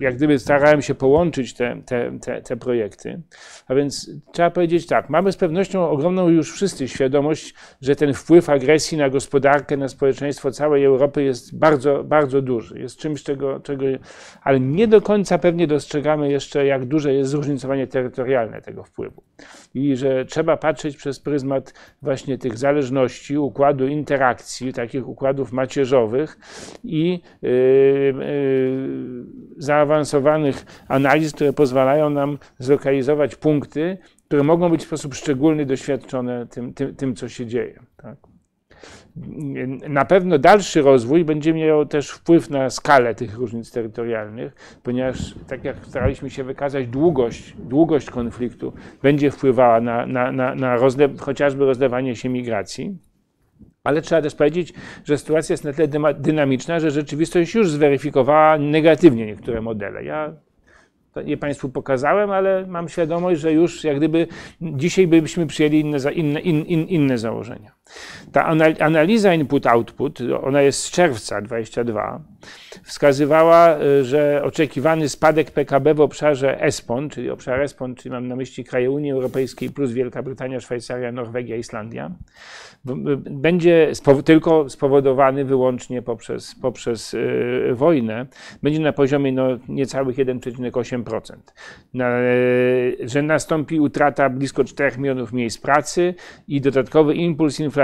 jak gdyby starałem się połączyć te, te, te, te projekty. A więc trzeba powiedzieć tak, mamy z pewnością ogromną już wszyscy świadomość, że ten wpływ agresji na gospodarkę, na społeczeństwo całej Europy jest bardzo, bardzo duży. Jest czymś, czego, czego, ale nie do końca pewnie dostrzegamy jeszcze, jak duże jest zróżnicowanie terytorialne tego wpływu. I że trzeba patrzeć przez pryzmat właśnie tych zależności, układu interakcji, takich układów macierzowych i yy, yy, zaawansowanych analiz, które pozwalają nam zlokalizować punkty, które mogą być w sposób szczególny doświadczone tym, tym, tym co się dzieje. Tak? Na pewno dalszy rozwój będzie miał też wpływ na skalę tych różnic terytorialnych, ponieważ, tak jak staraliśmy się wykazać, długość, długość konfliktu będzie wpływała na, na, na, na rozlew, chociażby rozlewanie się migracji. Ale trzeba też powiedzieć, że sytuacja jest na tyle dynamiczna, że rzeczywistość już zweryfikowała negatywnie niektóre modele. Ja je Państwu pokazałem, ale mam świadomość, że już jak gdyby dzisiaj byśmy przyjęli inne, inne, in, inne założenia. Ta analiza input-output, ona jest z czerwca dwutysięcznego dwudziestego drugiego, wskazywała, że oczekiwany spadek P K B w obszarze ESPON, czyli obszar ESPON, czyli mam na myśli kraje Unii Europejskiej plus Wielka Brytania, Szwajcaria, Norwegia, Islandia, będzie tylko spowodowany wyłącznie poprzez, poprzez yy, wojnę, będzie na poziomie no, niecałych jeden przecinek osiem procent. Na, że nastąpi utrata blisko czterech milionów miejsc pracy i dodatkowy impuls inflacyjny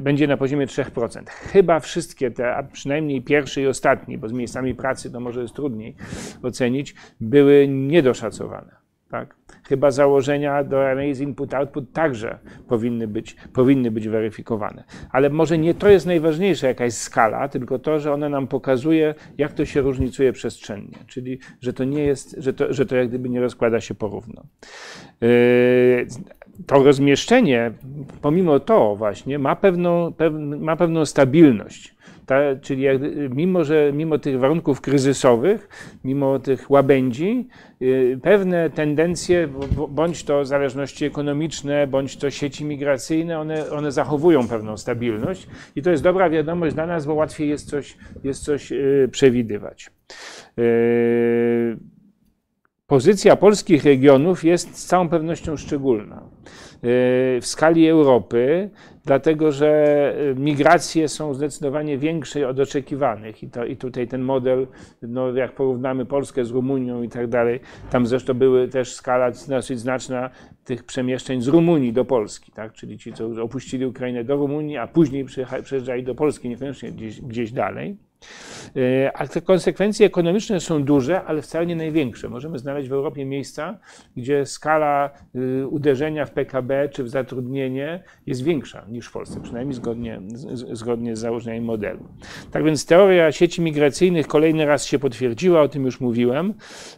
będzie na poziomie trzech procent. Chyba wszystkie te, a przynajmniej pierwszy i ostatni, bo z miejscami pracy to może jest trudniej ocenić, były niedoszacowane. Tak? Chyba założenia do analizy input-output także powinny być, powinny być weryfikowane. Ale może nie to jest najważniejsze, jakaś skala, tylko to, że ona nam pokazuje, jak to się różnicuje przestrzennie, czyli że to nie jest, że to, że to jak gdyby nie rozkłada się porówno. Yy, to rozmieszczenie, pomimo to właśnie, ma pewną, pew, ma pewną stabilność. Ta, czyli jak, mimo, że mimo tych warunków kryzysowych, mimo tych łabędzi, yy, pewne tendencje, bądź to zależności ekonomiczne, bądź to sieci migracyjne, one, one zachowują pewną stabilność i to jest dobra wiadomość dla nas, bo łatwiej jest coś, jest coś yy, przewidywać. Yy, pozycja polskich regionów jest z całą pewnością szczególna. Yy, w skali Europy, dlatego że migracje są zdecydowanie większe od oczekiwanych. I, to, i tutaj ten model, no jak porównamy Polskę z Rumunią i tak dalej, tam zresztą były też skala dosyć znaczna tych przemieszczeń z Rumunii do Polski, tak? Czyli ci, co opuścili Ukrainę do Rumunii, a później przyjeżdżali do Polski, niekoniecznie gdzieś, gdzieś dalej. A te konsekwencje ekonomiczne są duże, ale wcale nie największe. Możemy znaleźć w Europie miejsca, gdzie skala uderzenia w P K B czy w zatrudnienie jest większa niż w Polsce, przynajmniej zgodnie, zgodnie z założeniami modelu. Tak więc teoria sieci migracyjnych kolejny raz się potwierdziła, o tym już mówiłem.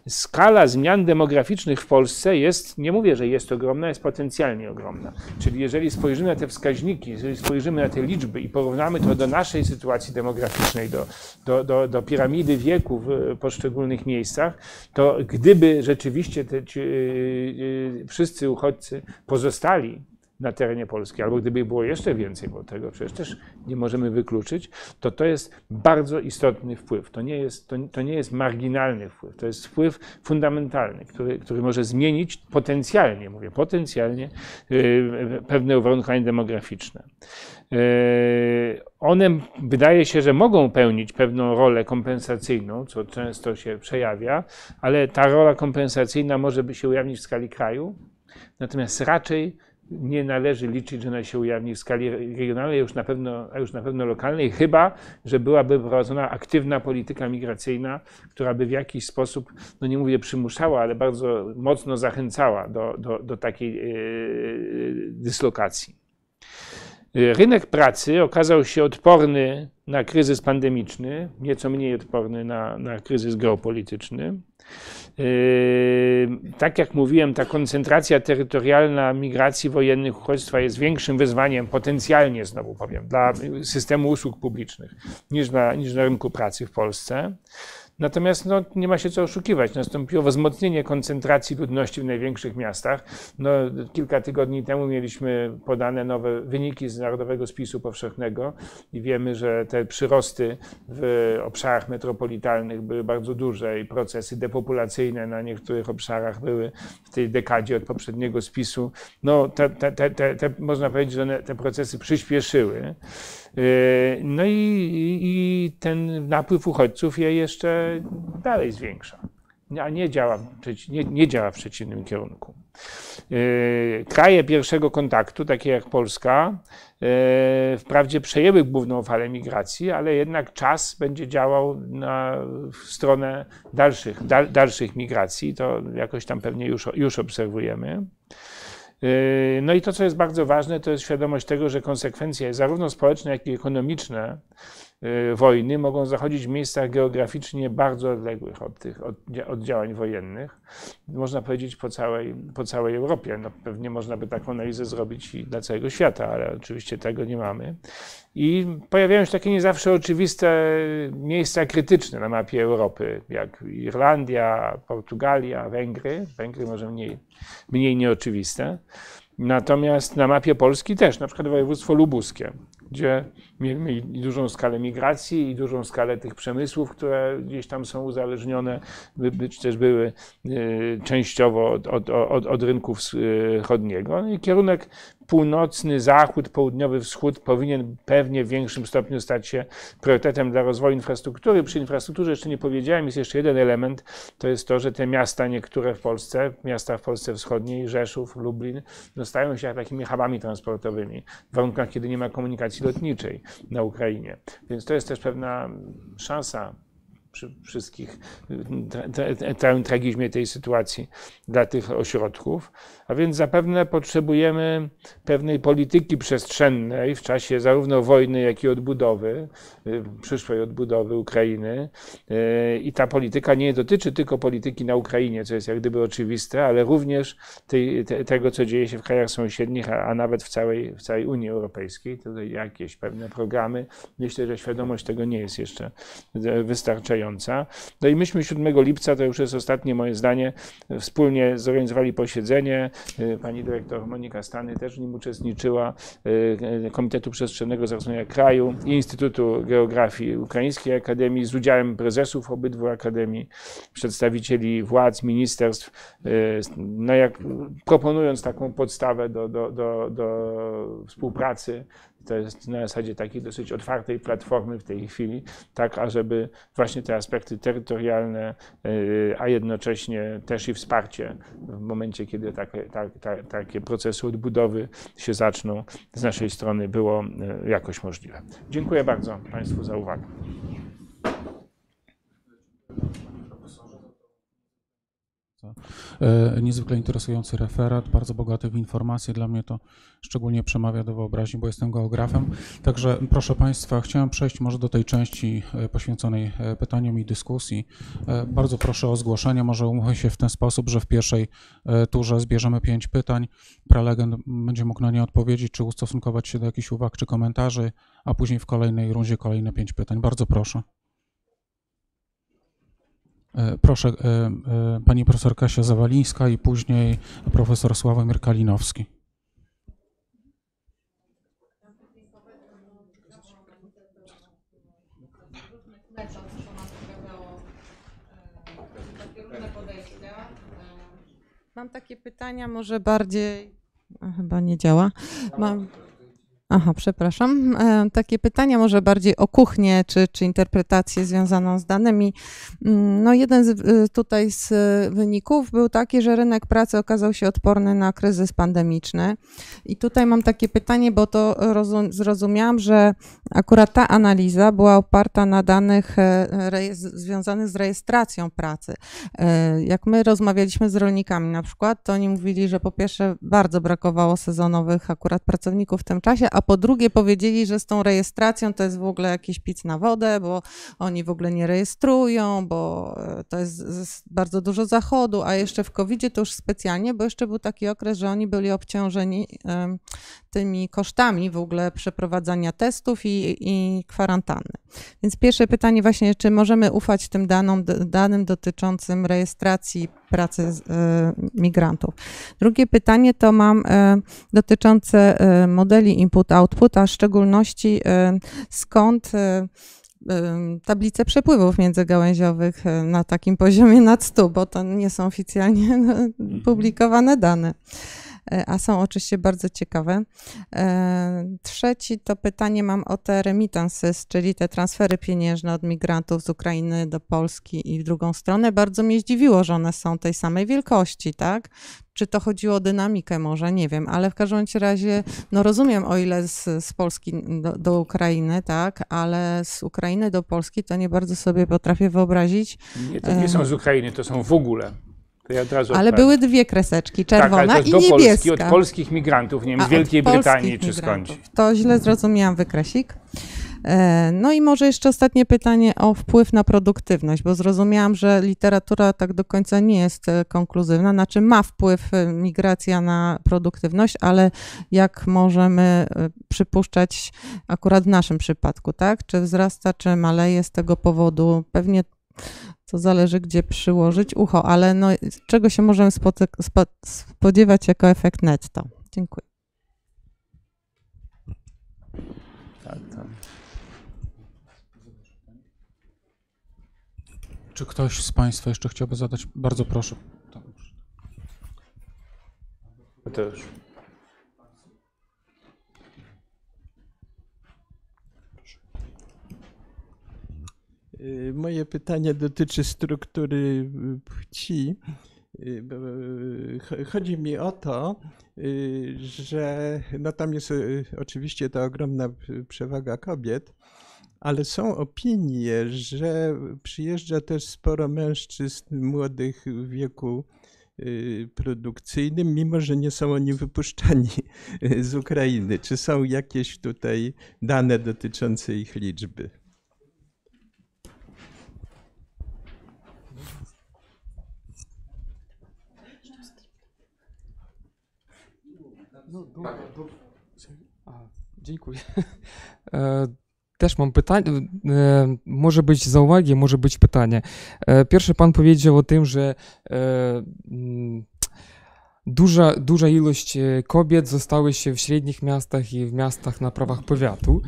Skala zmian demograficznych w Polsce jest, nie mówię, że jest ogromna, jest potencjalnie ogromna. Czyli jeżeli spojrzymy na te wskaźniki, jeżeli spojrzymy na te liczby i porównamy to do naszej sytuacji demograficznej, do Do, do, do piramidy wieku w poszczególnych miejscach, to gdyby rzeczywiście te, ci, yy, wszyscy uchodźcy pozostali na terenie Polski, albo gdyby było jeszcze więcej, bo tego przecież też nie możemy wykluczyć, to to jest bardzo istotny wpływ. To nie jest, to, to nie jest marginalny wpływ, to jest wpływ fundamentalny, który, który może zmienić potencjalnie, mówię potencjalnie, yy, pewne uwarunkowania demograficzne. Yy, One, wydaje się, że mogą pełnić pewną rolę kompensacyjną, co często się przejawia, ale ta rola kompensacyjna może by się ujawnić w skali kraju, natomiast raczej nie należy liczyć, że ona się ujawni w skali regionalnej, już na pewno, a już na pewno lokalnej, chyba że byłaby prowadzona aktywna polityka migracyjna, która by w jakiś sposób, no nie mówię przymuszała, ale bardzo mocno zachęcała do, do, do takiej dyslokacji. Rynek pracy okazał się odporny na kryzys pandemiczny, nieco mniej odporny na, na kryzys geopolityczny. Tak jak mówiłem, ta koncentracja terytorialna migracji wojennych, uchodźstwa jest większym wyzwaniem, potencjalnie znowu powiem, dla systemu usług publicznych niż na, niż na rynku pracy w Polsce. Natomiast no, nie ma się co oszukiwać. Nastąpiło wzmocnienie koncentracji ludności w największych miastach. No, kilka tygodni temu mieliśmy podane nowe wyniki z Narodowego Spisu Powszechnego i wiemy, że te przyrosty w obszarach metropolitalnych były bardzo duże i procesy depopulacyjne na niektórych obszarach były w tej dekadzie od poprzedniego spisu. No, te, te, te, te, te, można powiedzieć, że one, te procesy przyspieszyły. No i, i ten napływ uchodźców je jeszcze dalej zwiększa, a nie działa, nie, nie działa w przeciwnym kierunku. Kraje pierwszego kontaktu, takie jak Polska, wprawdzie przejęły główną falę migracji, ale jednak czas będzie działał na, w stronę dalszych, dal, dalszych migracji. To jakoś tam pewnie już, już obserwujemy. No i to, co jest bardzo ważne, to jest świadomość tego, że konsekwencje zarówno społeczne, jak i ekonomiczne wojny mogą zachodzić w miejscach geograficznie bardzo odległych od tych od, od działań wojennych. Można powiedzieć po całej, po całej Europie. No, pewnie można by taką analizę zrobić i dla całego świata, ale oczywiście tego nie mamy. I pojawiają się takie nie zawsze oczywiste miejsca krytyczne na mapie Europy, jak Irlandia, Portugalia, Węgry. Węgry może mniej, mniej nieoczywiste. Natomiast na mapie Polski też, na przykład województwo lubuskie, gdzie mieliśmy i dużą skalę migracji, i dużą skalę tych przemysłów, które gdzieś tam są uzależnione, czy też były częściowo od, od, od, od rynku wschodniego. No i kierunek północny, zachód, południowy wschód powinien pewnie w większym stopniu stać się priorytetem dla rozwoju infrastruktury. Przy infrastrukturze jeszcze nie powiedziałem, jest jeszcze jeden element, to jest to, że te miasta niektóre w Polsce, miasta w Polsce wschodniej, Rzeszów, Lublin, no stają się takimi hubami transportowymi w warunkach, kiedy nie ma komunikacji lotniczej na Ukrainie. Więc to jest też pewna szansa przy wszystkich tra tra tra tragizmie tej sytuacji dla tych ośrodków. A więc zapewne potrzebujemy pewnej polityki przestrzennej w czasie zarówno wojny, jak i odbudowy, przyszłej odbudowy Ukrainy. I ta polityka nie dotyczy tylko polityki na Ukrainie, co jest jak gdyby oczywiste, ale również tej, te, tego, co dzieje się w krajach sąsiednich, a, a nawet w całej, w całej Unii Europejskiej. Tutaj jakieś pewne programy. Myślę, że świadomość tego nie jest jeszcze wystarczająca. No i myśmy siódmego lipca, to już jest ostatnie moje zdanie, wspólnie zorganizowali posiedzenie. Pani dyrektor Monika Stanny też w nim uczestniczyła, Komitetu Przestrzennego Zarządzania Kraju i Instytutu Geografii Ukraińskiej Akademii z udziałem prezesów obydwu akademii, przedstawicieli władz, ministerstw, no jak, proponując taką podstawę do, do, do, do współpracy. To jest na zasadzie takiej dosyć otwartej platformy w tej chwili, tak ażeby właśnie te aspekty terytorialne, a jednocześnie też i wsparcie w momencie, kiedy takie, tak, tak, takie procesy odbudowy się zaczną, z naszej strony było jakoś możliwe. Dziękuję bardzo Państwu za uwagę. Niezwykle interesujący referat, bardzo bogaty w informacje. Dla mnie to szczególnie przemawia do wyobraźni, bo jestem geografem. Także proszę Państwa, chciałem przejść może do tej części poświęconej pytaniom i dyskusji. Bardzo proszę o zgłoszenie. Może umówmy się w ten sposób, że w pierwszej turze zbierzemy pięć pytań. Prelegent będzie mógł na nie odpowiedzieć, czy ustosunkować się do jakichś uwag, czy komentarzy, a później w kolejnej rundzie kolejne pięć pytań. Bardzo proszę. Proszę, pani profesor Kasia Zawalińska i później profesor Sławomir Kalinowski. Mam takie pytania, może bardziej... A, chyba nie działa. Mam... Aha, przepraszam. E, takie pytania może bardziej o kuchnię, czy, czy interpretację związaną z danymi. No jeden z, tutaj z wyników był taki, że rynek pracy okazał się odporny na kryzys pandemiczny. I tutaj mam takie pytanie, bo to rozum, zrozumiałam, że akurat ta analiza była oparta na danych rejestr, związanych z rejestracją pracy. E, jak my rozmawialiśmy z rolnikami na przykład, to oni mówili, że po pierwsze bardzo brakowało sezonowych akurat pracowników w tym czasie, a po drugie powiedzieli, że z tą rejestracją to jest w ogóle jakiś pic na wodę, bo oni w ogóle nie rejestrują, bo to jest bardzo dużo zachodu, a jeszcze w kowidzie to już specjalnie, bo jeszcze był taki okres, że oni byli obciążeni tymi kosztami w ogóle przeprowadzania testów i, i kwarantanny. Więc pierwsze pytanie właśnie, czy możemy ufać tym danym, danym dotyczącym rejestracji pracy z, y, migrantów. Drugie pytanie to mam y, dotyczące y, modeli input-output, a w szczególności y, skąd y, y, tablice przepływów międzygałęziowych y, na takim poziomie nad stu, bo to nie są oficjalnie mm -hmm. publikowane dane. A są oczywiście bardzo ciekawe. Trzeci to pytanie mam o te remittances, czyli te transfery pieniężne od migrantów z Ukrainy do Polski i w drugą stronę. Bardzo mnie zdziwiło, że one są tej samej wielkości, tak? Czy to chodziło o dynamikę może, nie wiem, ale w każdym razie, no rozumiem, o ile z, z Polski do, do Ukrainy, tak, ale z Ukrainy do Polski to nie bardzo sobie potrafię wyobrazić. Nie, to nie są z Ukrainy, to są w ogóle. Ja ale były dwie kreseczki, czerwona tak, i do niebieska. Polski, od polskich migrantów, nie wiem, z Wielkiej Brytanii czy skądś. To źle zrozumiałam wykresik. No i może jeszcze ostatnie pytanie o wpływ na produktywność, bo zrozumiałam, że literatura tak do końca nie jest konkluzywna, znaczy ma wpływ migracja na produktywność, ale jak możemy przypuszczać akurat w naszym przypadku, tak? Czy wzrasta, czy maleje z tego powodu? Pewnie to zależy, gdzie przyłożyć ucho, ale no, czego się możemy spodziewać jako efekt netto? Dziękuję. Tak, tak. Czy ktoś z Państwa jeszcze chciałby zadać? Bardzo proszę. To już. Moje pytanie dotyczy struktury płci. Chodzi mi o to, że no tam jest oczywiście ta ogromna przewaga kobiet, ale są opinie, że przyjeżdża też sporo mężczyzn młodych w wieku produkcyjnym, mimo że nie są oni wypuszczani z Ukrainy. Czy są jakieś tutaj dane dotyczące ich liczby? No, do, do... A, dziękuję. Też mam pytanie. Może być za uwagi, może być pytanie. Pierwszy pan powiedział o tym, że duża, duża ilość kobiet zostały się w średnich miastach i w miastach na prawach powiatu.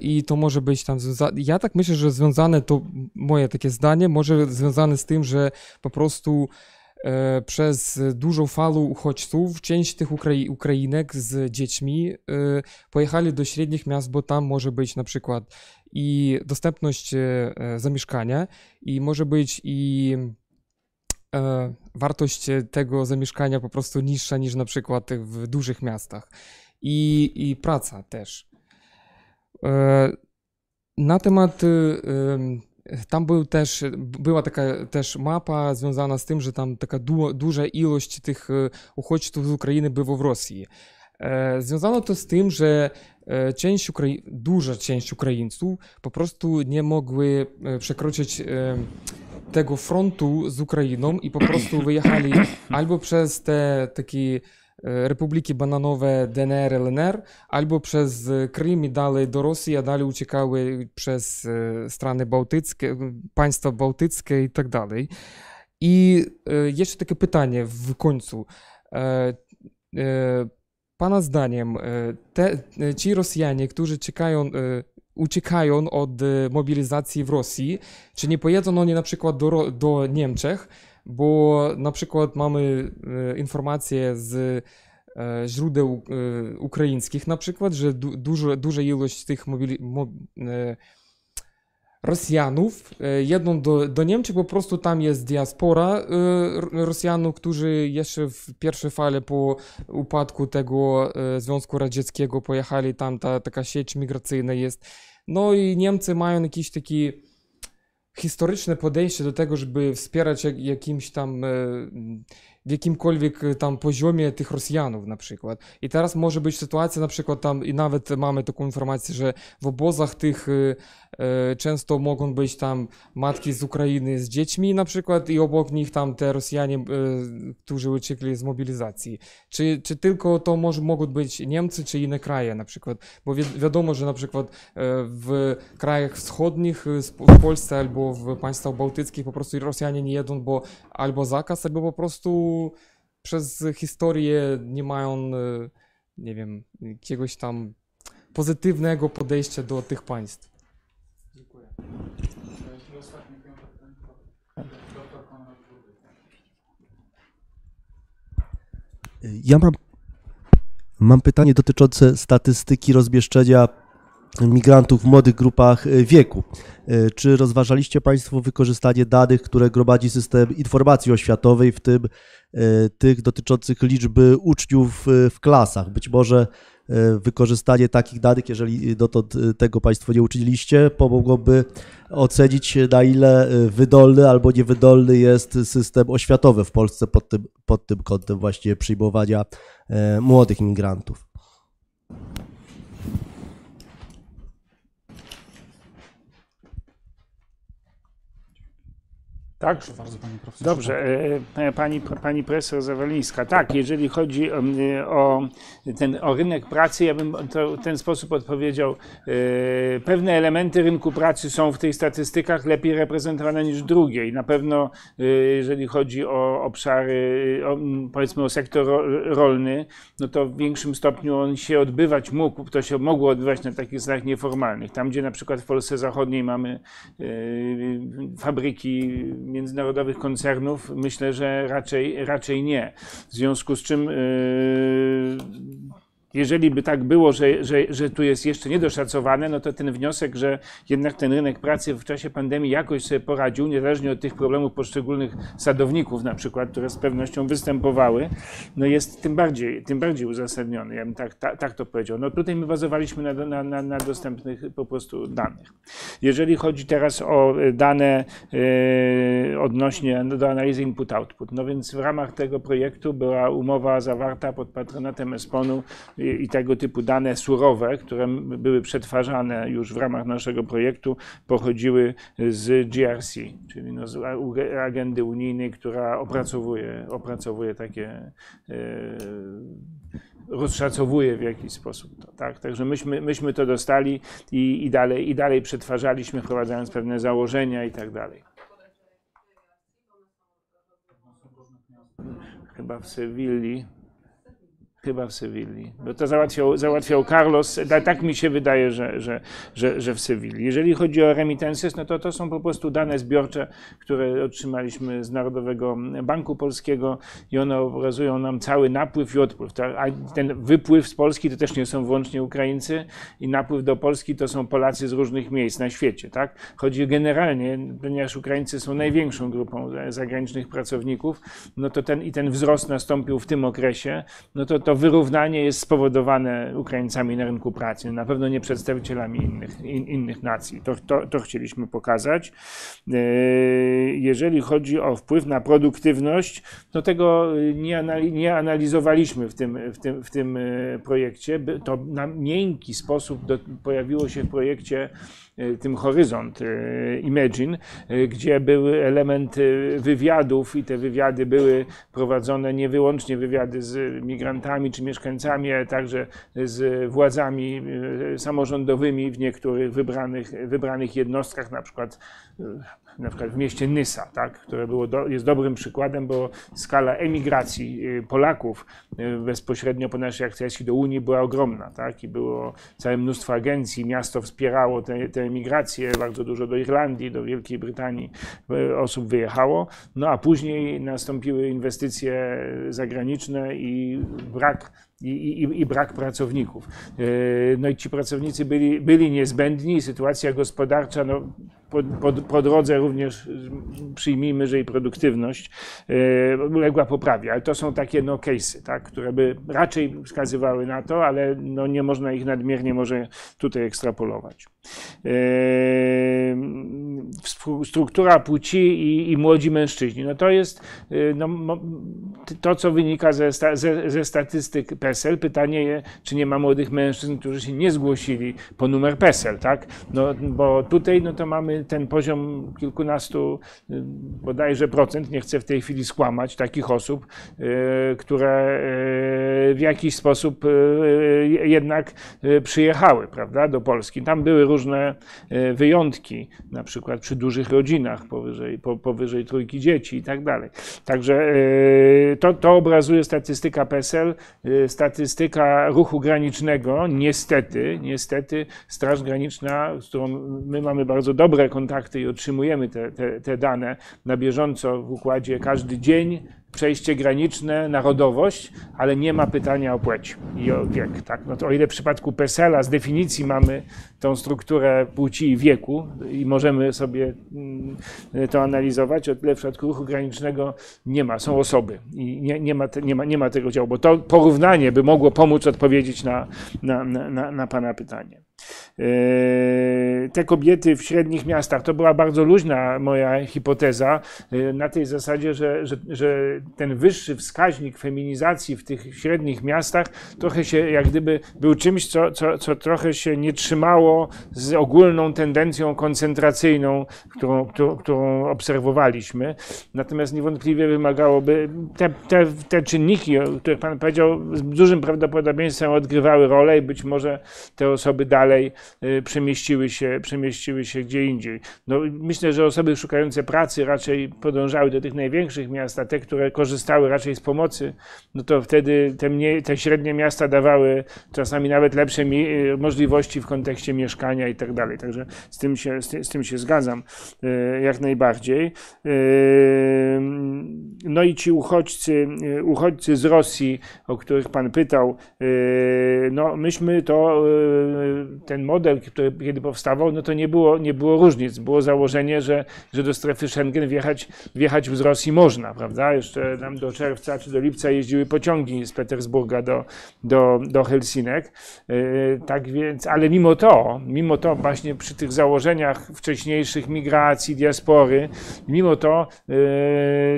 I to może być tam związane. Ja tak myślę, że związane to moje takie zdanie, może związane z tym, że po prostu przez dużą falę uchodźców część tych Ukrai Ukrainek z dziećmi y, pojechali do średnich miast, bo tam może być na przykład i dostępność y, zamieszkania, i może być i y, wartość tego zamieszkania po prostu niższa niż na przykład w dużych miastach, i, i praca też. Y, na temat y, Tam był też, była taka też mapa związana z tym, że tam taka du, duża ilość tych uchodźców z Ukrainy było w Rosji. E, związano to z tym, że część Ukrai- duża część Ukraińców po prostu nie mogły przekroczyć e, tego frontu z Ukrainą i po prostu wyjechali albo przez te takie republiki bananowe D N R, L N R, albo przez Krym i dalej do Rosji, a dalej uciekały przez strany bałtyckie, państwa bałtyckie i tak dalej. I jeszcze takie pytanie w końcu. Pana zdaniem, te, ci Rosjanie, którzy czekają, uciekają od mobilizacji w Rosji, czy nie pojedą oni na przykład do, do Niemczech? Bo na przykład mamy e, informacje z źródeł ukraińskich na przykład, że du, dużo, duża ilość tych mobili, mo, e, Rosjanów e, jedną do, do Niemczech, po prostu tam jest diaspora e, Rosjanów, którzy jeszcze w pierwszej fali po upadku tego e, Związku Radzieckiego pojechali, tam ta taka sieć migracyjna jest. No i Niemcy mają jakiś taki historyczne podejście do tego, żeby wspierać jak, jakimś tam e, w jakimkolwiek tam poziomie tych Rosjanów na przykład. I teraz może być sytuacja na przykład tam i nawet mamy taką informację, że w obozach tych e, często mogą być tam matki z Ukrainy z dziećmi na przykład i obok nich tam te Rosjanie, e, którzy uciekli z mobilizacji. Czy, czy tylko to może mogą być Niemcy czy inne kraje na przykład? Bo wi wiadomo, że na przykład e, w krajach wschodnich, w Polsce albo w państwach bałtyckich po prostu Rosjanie nie jedzą, bo albo zakaz, albo po prostu przez historię nie mają, nie wiem, jakiegoś tam pozytywnego podejścia do tych państw. Dziękuję. Ja mam, mam pytanie dotyczące statystyki rozmieszczenia migrantów w młodych grupach wieku. Czy rozważaliście Państwo wykorzystanie danych, które gromadzi system informacji oświatowej, w tym tych dotyczących liczby uczniów w klasach? Być może wykorzystanie takich danych, jeżeli dotąd tego Państwo nie uczyniliście, pomogłoby ocenić, na ile wydolny albo niewydolny jest system oświatowy w Polsce pod tym, pod tym kątem właśnie przyjmowania młodych migrantów. Tak? Proszę bardzo, panie profesorze. Dobrze, pani, pani profesor Zawalińska. Tak, jeżeli chodzi o, o, ten, o rynek pracy, ja bym to, w ten sposób odpowiedział. Pewne elementy rynku pracy są w tych statystykach lepiej reprezentowane niż drugie i na pewno jeżeli chodzi o obszary, o, powiedzmy o sektor rolny, no to w większym stopniu on się odbywać mógł, to się mogło odbywać na takich stanach nieformalnych. Tam, gdzie na przykład w Polsce Zachodniej mamy fabryki międzynarodowych koncernów, myślę, że raczej, raczej nie. W związku z czym yy... jeżeli by tak było, że, że, że tu jest jeszcze niedoszacowane, no to ten wniosek, że jednak ten rynek pracy w czasie pandemii jakoś sobie poradził, niezależnie od tych problemów poszczególnych sadowników na przykład, które z pewnością występowały, no jest tym bardziej, tym bardziej uzasadniony, ja bym tak, tak, tak to powiedział. No tutaj my bazowaliśmy na, na, na, na dostępnych po prostu danych. Jeżeli chodzi teraz o dane yy, odnośnie do analizy input-output, no więc w ramach tego projektu była umowa zawarta pod patronatem esponu i tego typu dane surowe, które były przetwarzane już w ramach naszego projektu, pochodziły z G R C, czyli no z agendy unijnej, która opracowuje, opracowuje takie, yy, rozszacowuje w jakiś sposób to, tak? Także myśmy, myśmy to dostali i, i, dalej, i dalej przetwarzaliśmy, wprowadzając pewne założenia i tak dalej. Chyba w Sewilli. Chyba w Sewilli, bo to załatwiał, załatwiał Carlos, tak mi się wydaje, że, że, że, że w Sewilli. Jeżeli chodzi o remittances, no to to są po prostu dane zbiorcze, które otrzymaliśmy z Narodowego Banku Polskiego i one obrazują nam cały napływ i odpływ. A ten wypływ z Polski to też nie są wyłącznie Ukraińcy i napływ do Polski to są Polacy z różnych miejsc na świecie, tak? Chodzi generalnie, ponieważ Ukraińcy są największą grupą zagranicznych pracowników, no to ten i ten wzrost nastąpił w tym okresie, no to to wyrównanie jest spowodowane Ukraińcami na rynku pracy, na pewno nie przedstawicielami innych, in, innych nacji. To, to, to chcieliśmy pokazać. Jeżeli chodzi o wpływ na produktywność, to tego nie analizowaliśmy w tym, w tym, w tym projekcie. To na miękki sposób do, pojawiło się w projekcie tym Horyzont Imagine, gdzie były elementy wywiadów i te wywiady były prowadzone nie wyłącznie wywiady z migrantami czy mieszkańcami, ale także z władzami samorządowymi w niektórych wybranych, wybranych jednostkach, na przykład, na przykład w mieście Nysa, tak, które było do, jest dobrym przykładem, bo skala emigracji Polaków bezpośrednio po naszej akcesji do Unii była ogromna, tak, i było całe mnóstwo agencji, miasto wspierało te, te emigrację, bardzo dużo do Irlandii, do Wielkiej Brytanii osób wyjechało, no a później nastąpiły inwestycje zagraniczne i brak I, i, i brak pracowników. No i ci pracownicy byli, byli niezbędni, sytuacja gospodarcza, no po, po, po drodze również przyjmijmy, że i produktywność uległa poprawie, ale to są takie no case'y, tak, które by raczej wskazywały na to, ale no nie można ich nadmiernie może tutaj ekstrapolować. Struktura płci i, i młodzi mężczyźni, no to jest no, to, co wynika ze, ze, ze statystyk PESEL. Pytanie, czy nie ma młodych mężczyzn, którzy się nie zgłosili po numer PESEL, tak? No, bo tutaj no, to mamy ten poziom kilkunastu bodajże procent, nie chcę w tej chwili skłamać, takich osób, które w jakiś sposób jednak przyjechały, prawda, do Polski. Tam były różne wyjątki, na przykład przy dużych rodzinach, powyżej, po, powyżej trójki dzieci i tak dalej. Także to, to obrazuje statystyka PESEL, statystyka ruchu granicznego. Niestety, niestety Straż Graniczna, z którą my mamy bardzo dobre kontakty i otrzymujemy te, te, te dane na bieżąco w układzie każdy dzień, przejście graniczne, narodowość, ale nie ma pytania o płeć i o wiek. Tak? No to o ile w przypadku PESEL-a z definicji mamy tą strukturę płci i wieku i możemy sobie to analizować, o tyle w przypadku ruchu granicznego nie ma, są osoby i nie, nie, ma, te, nie, ma, nie ma tego działu, bo to porównanie by mogło pomóc odpowiedzieć na, na, na, na pana pytanie. Te kobiety w średnich miastach, to była bardzo luźna moja hipoteza, na tej zasadzie, że, że, że ten wyższy wskaźnik feminizacji w tych średnich miastach trochę się jak gdyby był czymś, co, co, co trochę się nie trzymało z ogólną tendencją koncentracyjną, którą, którą, którą obserwowaliśmy. Natomiast niewątpliwie wymagałoby, te, te, te czynniki, o których pan powiedział, z dużym prawdopodobieństwem odgrywały rolę i być może te osoby dalej Dalej, y, przemieściły się, przemieściły się gdzie indziej. No, myślę, że osoby szukające pracy raczej podążały do tych największych miast, a te, które korzystały raczej z pomocy, no to wtedy te, mniej, te średnie miasta dawały czasami nawet lepsze y, możliwości w kontekście mieszkania i tak dalej. Także z tym się, z ty, z tym się zgadzam y, jak najbardziej. Y, no i ci uchodźcy, y, uchodźcy z Rosji, o których pan pytał, y, no myśmy to y, ten model, który kiedy powstawał, no to nie było, nie było różnic. Było założenie, że, że do strefy Schengen wjechać, wjechać z Rosji można, prawda? Jeszcze nam do czerwca czy do lipca jeździły pociągi z Petersburga do, do, do Helsinek. Tak więc, ale mimo to, mimo to właśnie przy tych założeniach wcześniejszych migracji, diaspory, mimo to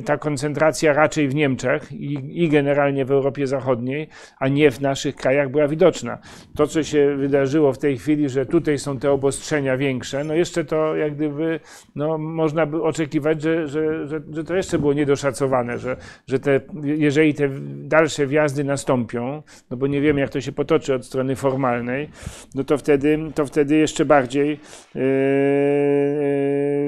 ta koncentracja raczej w Niemczech i, i generalnie w Europie Zachodniej, a nie w naszych krajach była widoczna. To, co się wydarzyło w tej chwili, że tutaj są te obostrzenia większe, no jeszcze to jak gdyby, no można by oczekiwać, że, że, że, że to jeszcze było niedoszacowane, że, że te, jeżeli te dalsze wjazdy nastąpią, no bo nie wiemy jak to się potoczy od strony formalnej, no to wtedy, to wtedy jeszcze bardziej yy,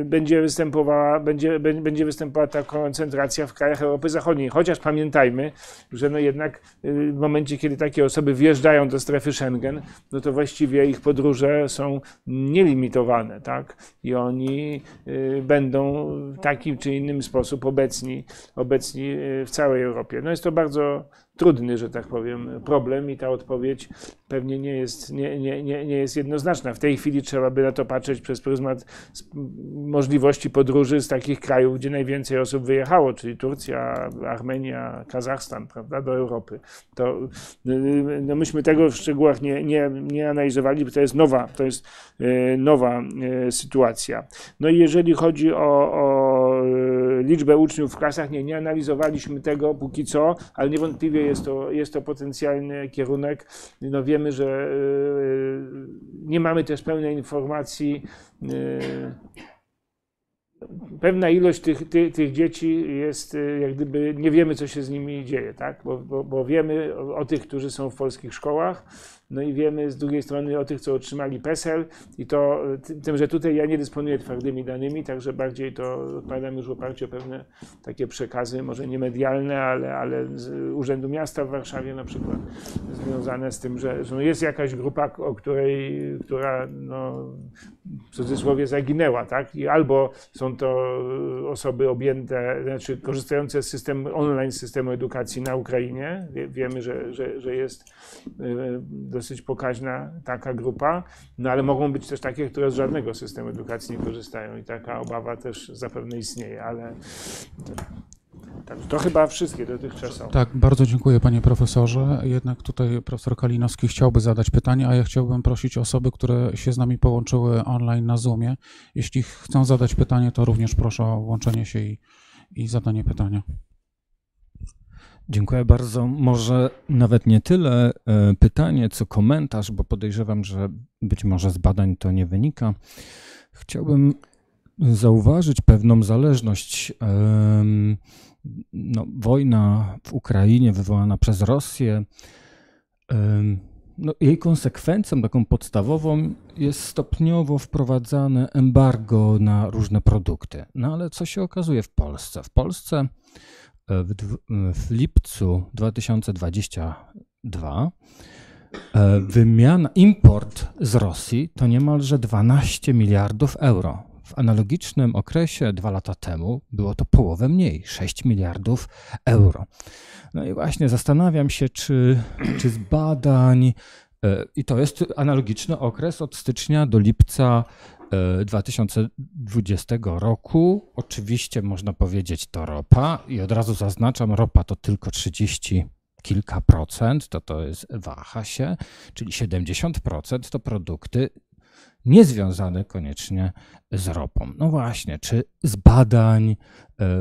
będzie występowała, będzie, będzie występowała ta koncentracja w krajach Europy Zachodniej, chociaż pamiętajmy, że no jednak w momencie, kiedy takie osoby wjeżdżają do strefy Schengen, no to właściwie ich podróże są nielimitowane, tak? I oni y, będą w taki czy inny sposób obecni, obecni w całej Europie. No jest to bardzo trudny, że tak powiem, problem i ta odpowiedź pewnie nie jest, nie, nie, nie, nie jest jednoznaczna. W tej chwili trzeba by na to patrzeć przez pryzmat możliwości podróży z takich krajów, gdzie najwięcej osób wyjechało, czyli Turcja, Armenia, Kazachstan, prawda, do Europy. To, no myśmy tego w szczegółach nie, nie, nie analizowali, bo to jest nowa, to jest nowa sytuacja. No i jeżeli chodzi o, o liczbę uczniów w klasach, nie, nie analizowaliśmy tego póki co, ale niewątpliwie jest to, jest to potencjalny kierunek. No wiemy, że yy, nie mamy też pełnej informacji. Yy, Pewna ilość tych, ty, tych dzieci jest, jak gdyby, nie wiemy co się z nimi dzieje, tak? Bo, bo, bo wiemy o, o tych, którzy są w polskich szkołach, No i wiemy z drugiej strony o tych, co otrzymali PESEL i to tym, że tutaj ja nie dysponuję twardymi danymi, także bardziej to odpowiadam już w oparciu o pewne takie przekazy, może nie medialne, ale, ale z Urzędu Miasta w Warszawie na przykład, związane z tym, że, że jest jakaś grupa, o której, która no, w cudzysłowie zaginęła, tak? I albo są to osoby objęte, znaczy korzystające z systemu online, z systemu edukacji na Ukrainie. Wiemy, że, że, że jest dosyć pokaźna taka grupa, no ale mogą być też takie, które z żadnego systemu edukacji nie korzystają i taka obawa też zapewne istnieje, ale to chyba wszystkie dotychczas są. Tak, bardzo dziękuję panie profesorze. Jednak tutaj profesor Kalinowski chciałby zadać pytanie, a ja chciałbym prosić osoby, które się z nami połączyły online na Zoomie. Jeśli chcą zadać pytanie, to również proszę o łączenie się i, i zadanie pytania. Dziękuję bardzo. Może nawet nie tyle pytanie, co komentarz, bo podejrzewam, że być może z badań to nie wynika. Chciałbym zauważyć pewną zależność. No, wojna w Ukrainie wywołana przez Rosję, no, jej konsekwencją taką podstawową jest stopniowo wprowadzane embargo na różne produkty. No ale co się okazuje w Polsce? W Polsce w, w lipcu dwa tysiące dwudziestego drugiego wymiana, import z Rosji to niemalże dwanaście miliardów euro. W analogicznym okresie dwa lata temu było to połowę mniej, sześć miliardów euro. No i właśnie zastanawiam się, czy, czy z badań, i to jest analogiczny okres od stycznia do lipca dwa tysiące dwudziestego roku. Oczywiście można powiedzieć to ropa i od razu zaznaczam, ropa to tylko trzydzieści kilka procent, to to jest, waha się, czyli siedemdziesiąt procent to produkty niezwiązane koniecznie z ropą. No właśnie, czy z badań,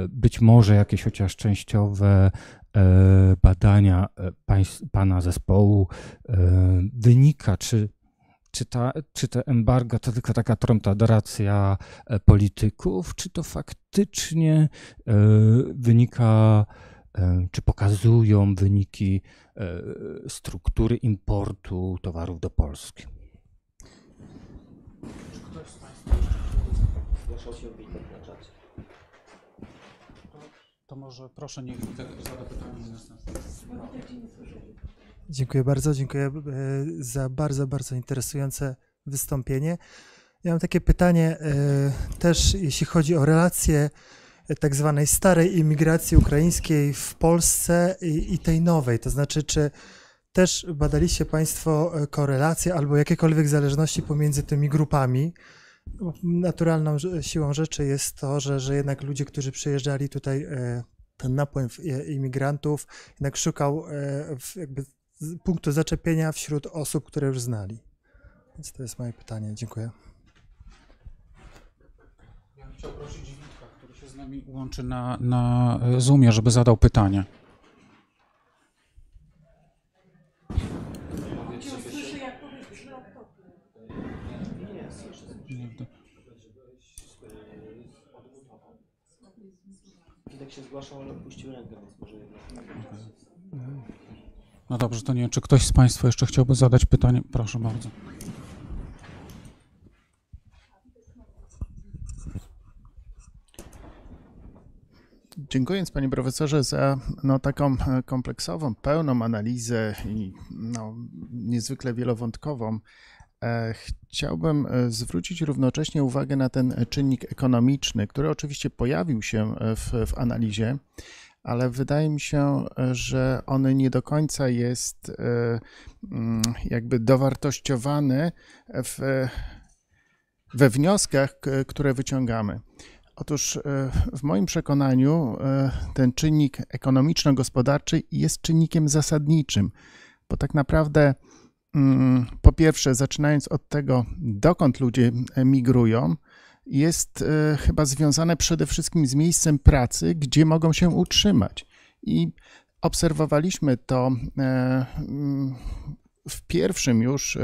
być może jakieś chociaż częściowe badania pana zespołu wynika, czy, czy, ta, czy te embargo to tylko taka tromtadacja polityków, czy to faktycznie wynika, czy pokazują wyniki struktury importu towarów do Polski? To może proszę niech zada pytanie. Dziękuję bardzo, dziękuję za bardzo, bardzo interesujące wystąpienie. Ja mam takie pytanie też, jeśli chodzi o relacje tak zwanej starej imigracji ukraińskiej w Polsce i, i tej nowej, to znaczy czy też badaliście państwo korelacje albo jakiekolwiek zależności pomiędzy tymi grupami? Naturalną siłą rzeczy jest to, że, że jednak ludzie, którzy przyjeżdżali tutaj, ten napływ imigrantów jednak szukał jakby punktu zaczepienia wśród osób, które już znali. Więc to jest moje pytanie. Dziękuję. Ja bym chciał prosić Witka, który się z nami łączy na, na Zoomie, żeby zadał pytanie. Jak się zgłaszał, ale puścił rękę, więc może jednak. No dobrze, to nie wiem, czy ktoś z państwa jeszcze chciałby zadać pytanie? Proszę bardzo. Dziękuję panie profesorze za no, taką kompleksową, pełną analizę i no, niezwykle wielowątkową. Chciałbym zwrócić równocześnie uwagę na ten czynnik ekonomiczny, który oczywiście pojawił się w, w analizie, ale wydaje mi się, że on nie do końca jest jakby dowartościowany w, we wnioskach, które wyciągamy. Otóż w moim przekonaniu ten czynnik ekonomiczno-gospodarczy jest czynnikiem zasadniczym, bo tak naprawdę po pierwsze, zaczynając od tego, dokąd ludzie migrują, jest chyba związane przede wszystkim z miejscem pracy, gdzie mogą się utrzymać. I obserwowaliśmy to w pierwszym już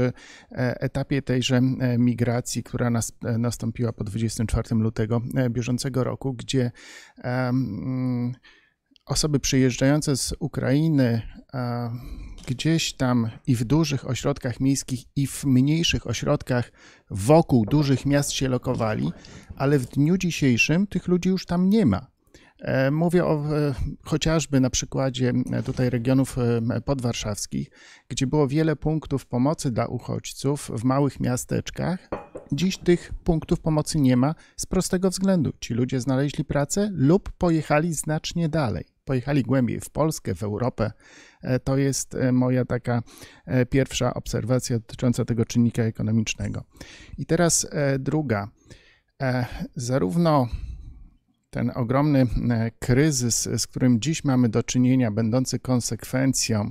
etapie tejże migracji, która nastąpiła po dwudziestego czwartego lutego bieżącego roku, gdzie osoby przyjeżdżające z Ukrainy gdzieś tam i w dużych ośrodkach miejskich, i w mniejszych ośrodkach wokół dużych miast się lokowali, ale w dniu dzisiejszym tych ludzi już tam nie ma. Mówię o chociażby na przykładzie tutaj regionów podwarszawskich, gdzie było wiele punktów pomocy dla uchodźców w małych miasteczkach. Dziś tych punktów pomocy nie ma z prostego względu. Ci ludzie znaleźli pracę lub pojechali znacznie dalej. Pojechali głębiej w Polskę, w Europę. To jest moja taka pierwsza obserwacja dotycząca tego czynnika ekonomicznego. I teraz druga. Zarówno ten ogromny kryzys, z którym dziś mamy do czynienia, będący konsekwencją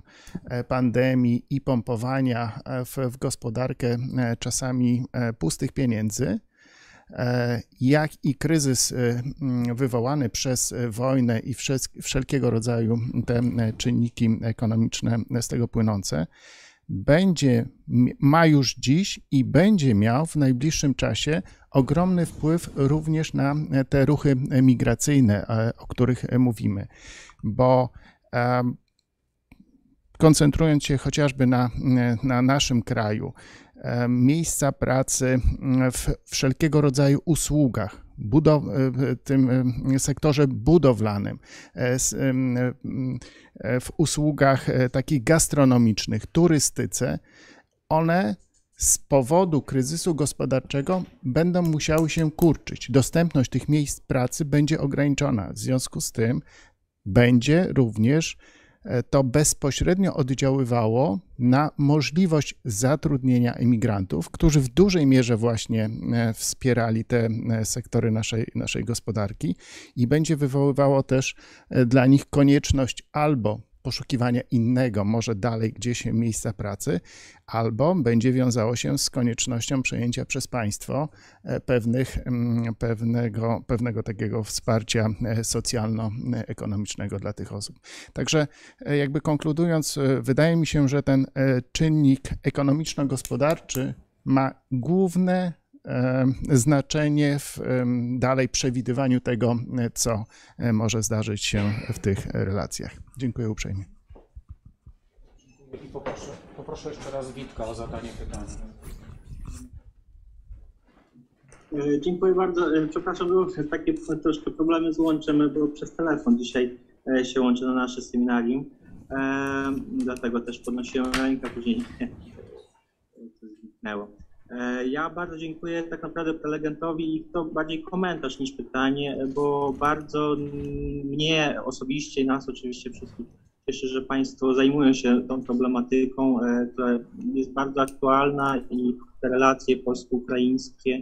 pandemii i pompowania w, w gospodarkę czasami pustych pieniędzy, jak i kryzys wywołany przez wojnę i wszelkiego rodzaju te czynniki ekonomiczne z tego płynące, będzie, ma już dziś i będzie miał w najbliższym czasie ogromny wpływ również na te ruchy migracyjne, o których mówimy, bo koncentrując się chociażby na, na naszym kraju, miejsca pracy w wszelkiego rodzaju usługach, budow- tym sektorze budowlanym, w usługach takich gastronomicznych, turystyce, one z powodu kryzysu gospodarczego będą musiały się kurczyć. Dostępność tych miejsc pracy będzie ograniczona. W związku z tym będzie również to bezpośrednio oddziaływało na możliwość zatrudnienia imigrantów, którzy w dużej mierze właśnie wspierali te sektory naszej, naszej gospodarki i będzie wywoływało też dla nich konieczność albo poszukiwania innego, może dalej gdzieś miejsca pracy, albo będzie wiązało się z koniecznością przejęcia przez państwo pewnych, pewnego, pewnego takiego wsparcia socjalno-ekonomicznego dla tych osób. Także jakby konkludując, wydaje mi się, że ten czynnik ekonomiczno-gospodarczy ma główne znaczenie w dalej przewidywaniu tego, co może zdarzyć się w tych relacjach. Dziękuję uprzejmie. Dziękuję i poproszę, poproszę jeszcze raz Witka o zadanie pytania. Dziękuję bardzo. Przepraszam, były takie troszkę problemy z łączem, bo przez telefon dzisiaj się łączy na nasze seminarium. Dlatego też podnosiłem rękę, później to zniknęło. Ja bardzo dziękuję tak naprawdę prelegentowi i to bardziej komentarz niż pytanie, bo bardzo mnie osobiście i nas oczywiście wszystkich cieszy, że Państwo zajmują się tą problematyką, która jest bardzo aktualna i te relacje polsko-ukraińskie,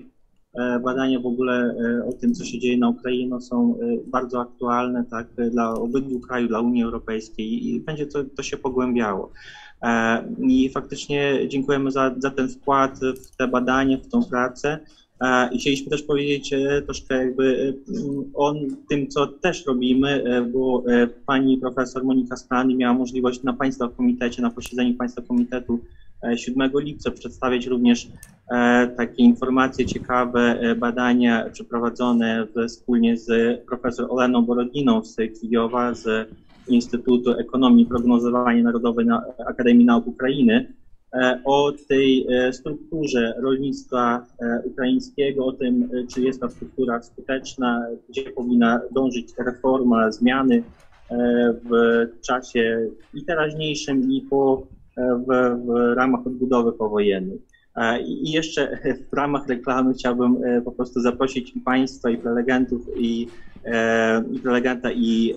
badania w ogóle o tym, co się dzieje na Ukrainie, no są bardzo aktualne tak dla obydwu krajów, dla Unii Europejskiej i będzie to, to się pogłębiało. I faktycznie dziękujemy za, za ten wkład w te badania, w tą pracę i chcieliśmy też powiedzieć troszkę jakby o tym, co też robimy, bo pani profesor Monika Stanny miała możliwość na Państwa Komitecie, na posiedzeniu Państwa Komitetu siódmego lipca przedstawić również takie informacje ciekawe, badania przeprowadzone wspólnie z profesor Oleną Borodiną z Kijowa, z Instytutu Ekonomii i Prognozowania Narodowej Akademii Nauk Ukrainy o tej strukturze rolnictwa ukraińskiego, o tym, czy jest ta struktura skuteczna, gdzie powinna dążyć reforma, zmiany w czasie i teraźniejszym, i po, w, w ramach odbudowy powojennej. I jeszcze w ramach reklamy chciałbym po prostu zaprosić i Państwa, i prelegentów, i i prelegenta i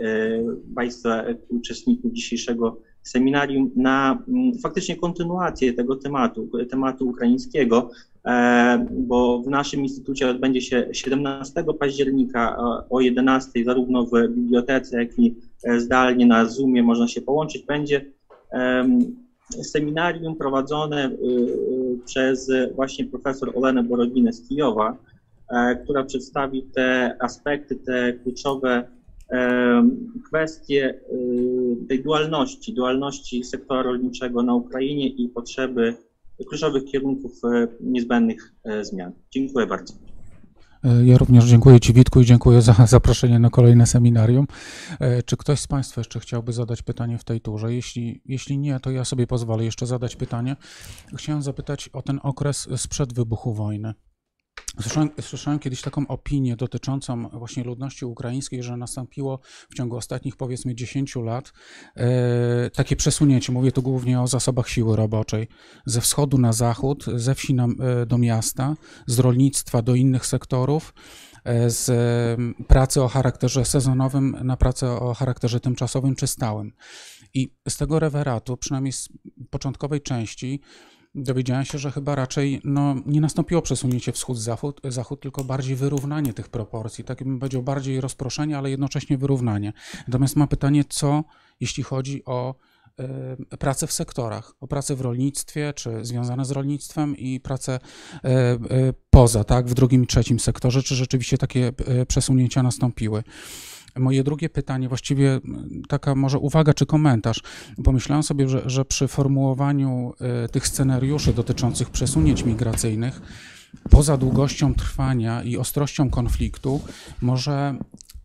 Państwa uczestników dzisiejszego seminarium na faktycznie kontynuację tego tematu, tematu ukraińskiego, bo w naszym instytucie odbędzie się siedemnastego października o jedenastej zarówno w bibliotece, jak i zdalnie na Zoomie można się połączyć. Będzie seminarium prowadzone przez właśnie profesor Olenę Borodinę z Kijowa, która przedstawi te aspekty, te kluczowe kwestie tej dualności, dualności sektora rolniczego na Ukrainie i potrzeby kluczowych kierunków niezbędnych zmian. Dziękuję bardzo. Ja również dziękuję Ci, Witku, i dziękuję za zaproszenie na kolejne seminarium. Czy ktoś z Państwa jeszcze chciałby zadać pytanie w tej turze? Jeśli, jeśli nie, to ja sobie pozwolę jeszcze zadać pytanie. Chciałem zapytać o ten okres sprzed wybuchu wojny. Słyszałem, słyszałem kiedyś taką opinię dotyczącą właśnie ludności ukraińskiej, że nastąpiło w ciągu ostatnich powiedzmy dziesięciu lat e, takie przesunięcie, mówię tu głównie o zasobach siły roboczej, ze wschodu na zachód, ze wsi na, e, do miasta, z rolnictwa do innych sektorów, e, z e, pracy o charakterze sezonowym na pracę o charakterze tymczasowym czy stałym. I z tego reweratu, przynajmniej z początkowej części, dowiedziałem się, że chyba raczej no, nie nastąpiło przesunięcie wschód-zachód, tylko bardziej wyrównanie tych proporcji. Tak bym powiedział, bardziej rozproszenie, ale jednocześnie wyrównanie. Natomiast mam pytanie, co jeśli chodzi o y, pracę w sektorach, o pracę w rolnictwie, czy związane z rolnictwem i pracę y, y, poza, tak, w drugim i trzecim sektorze, czy rzeczywiście takie y, przesunięcia nastąpiły? Moje drugie pytanie, właściwie taka może uwaga czy komentarz. Pomyślałem sobie, że, że przy formułowaniu y, tych scenariuszy dotyczących przesunięć migracyjnych, poza długością trwania i ostrością konfliktu, może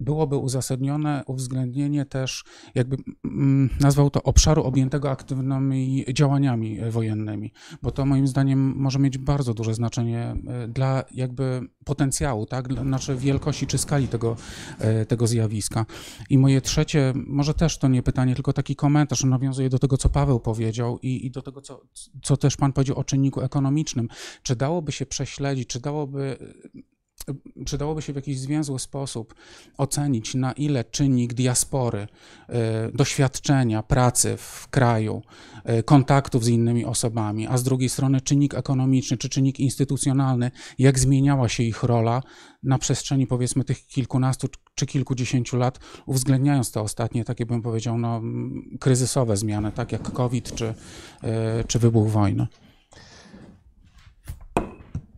byłoby uzasadnione uwzględnienie też, jakby mm, nazwał to, obszaru objętego aktywnymi działaniami wojennymi, bo to moim zdaniem może mieć bardzo duże znaczenie dla jakby potencjału, tak, dla, znaczy wielkości czy skali tego, tego zjawiska. I moje trzecie, może też to nie pytanie, tylko taki komentarz, nawiązuje do tego, co Paweł powiedział i, i do tego, co, co też Pan powiedział o czynniku ekonomicznym. Czy dałoby się prześledzić, czy dałoby... Czy dałoby się w jakiś zwięzły sposób ocenić, na ile czynnik diaspory, y, doświadczenia, pracy w kraju, y, kontaktów z innymi osobami, a z drugiej strony czynnik ekonomiczny czy czynnik instytucjonalny, jak zmieniała się ich rola na przestrzeni powiedzmy tych kilkunastu czy kilkudziesięciu lat, uwzględniając te ostatnie, takie bym powiedział, no, kryzysowe zmiany, tak jak COVID czy, y, czy wybuch wojny?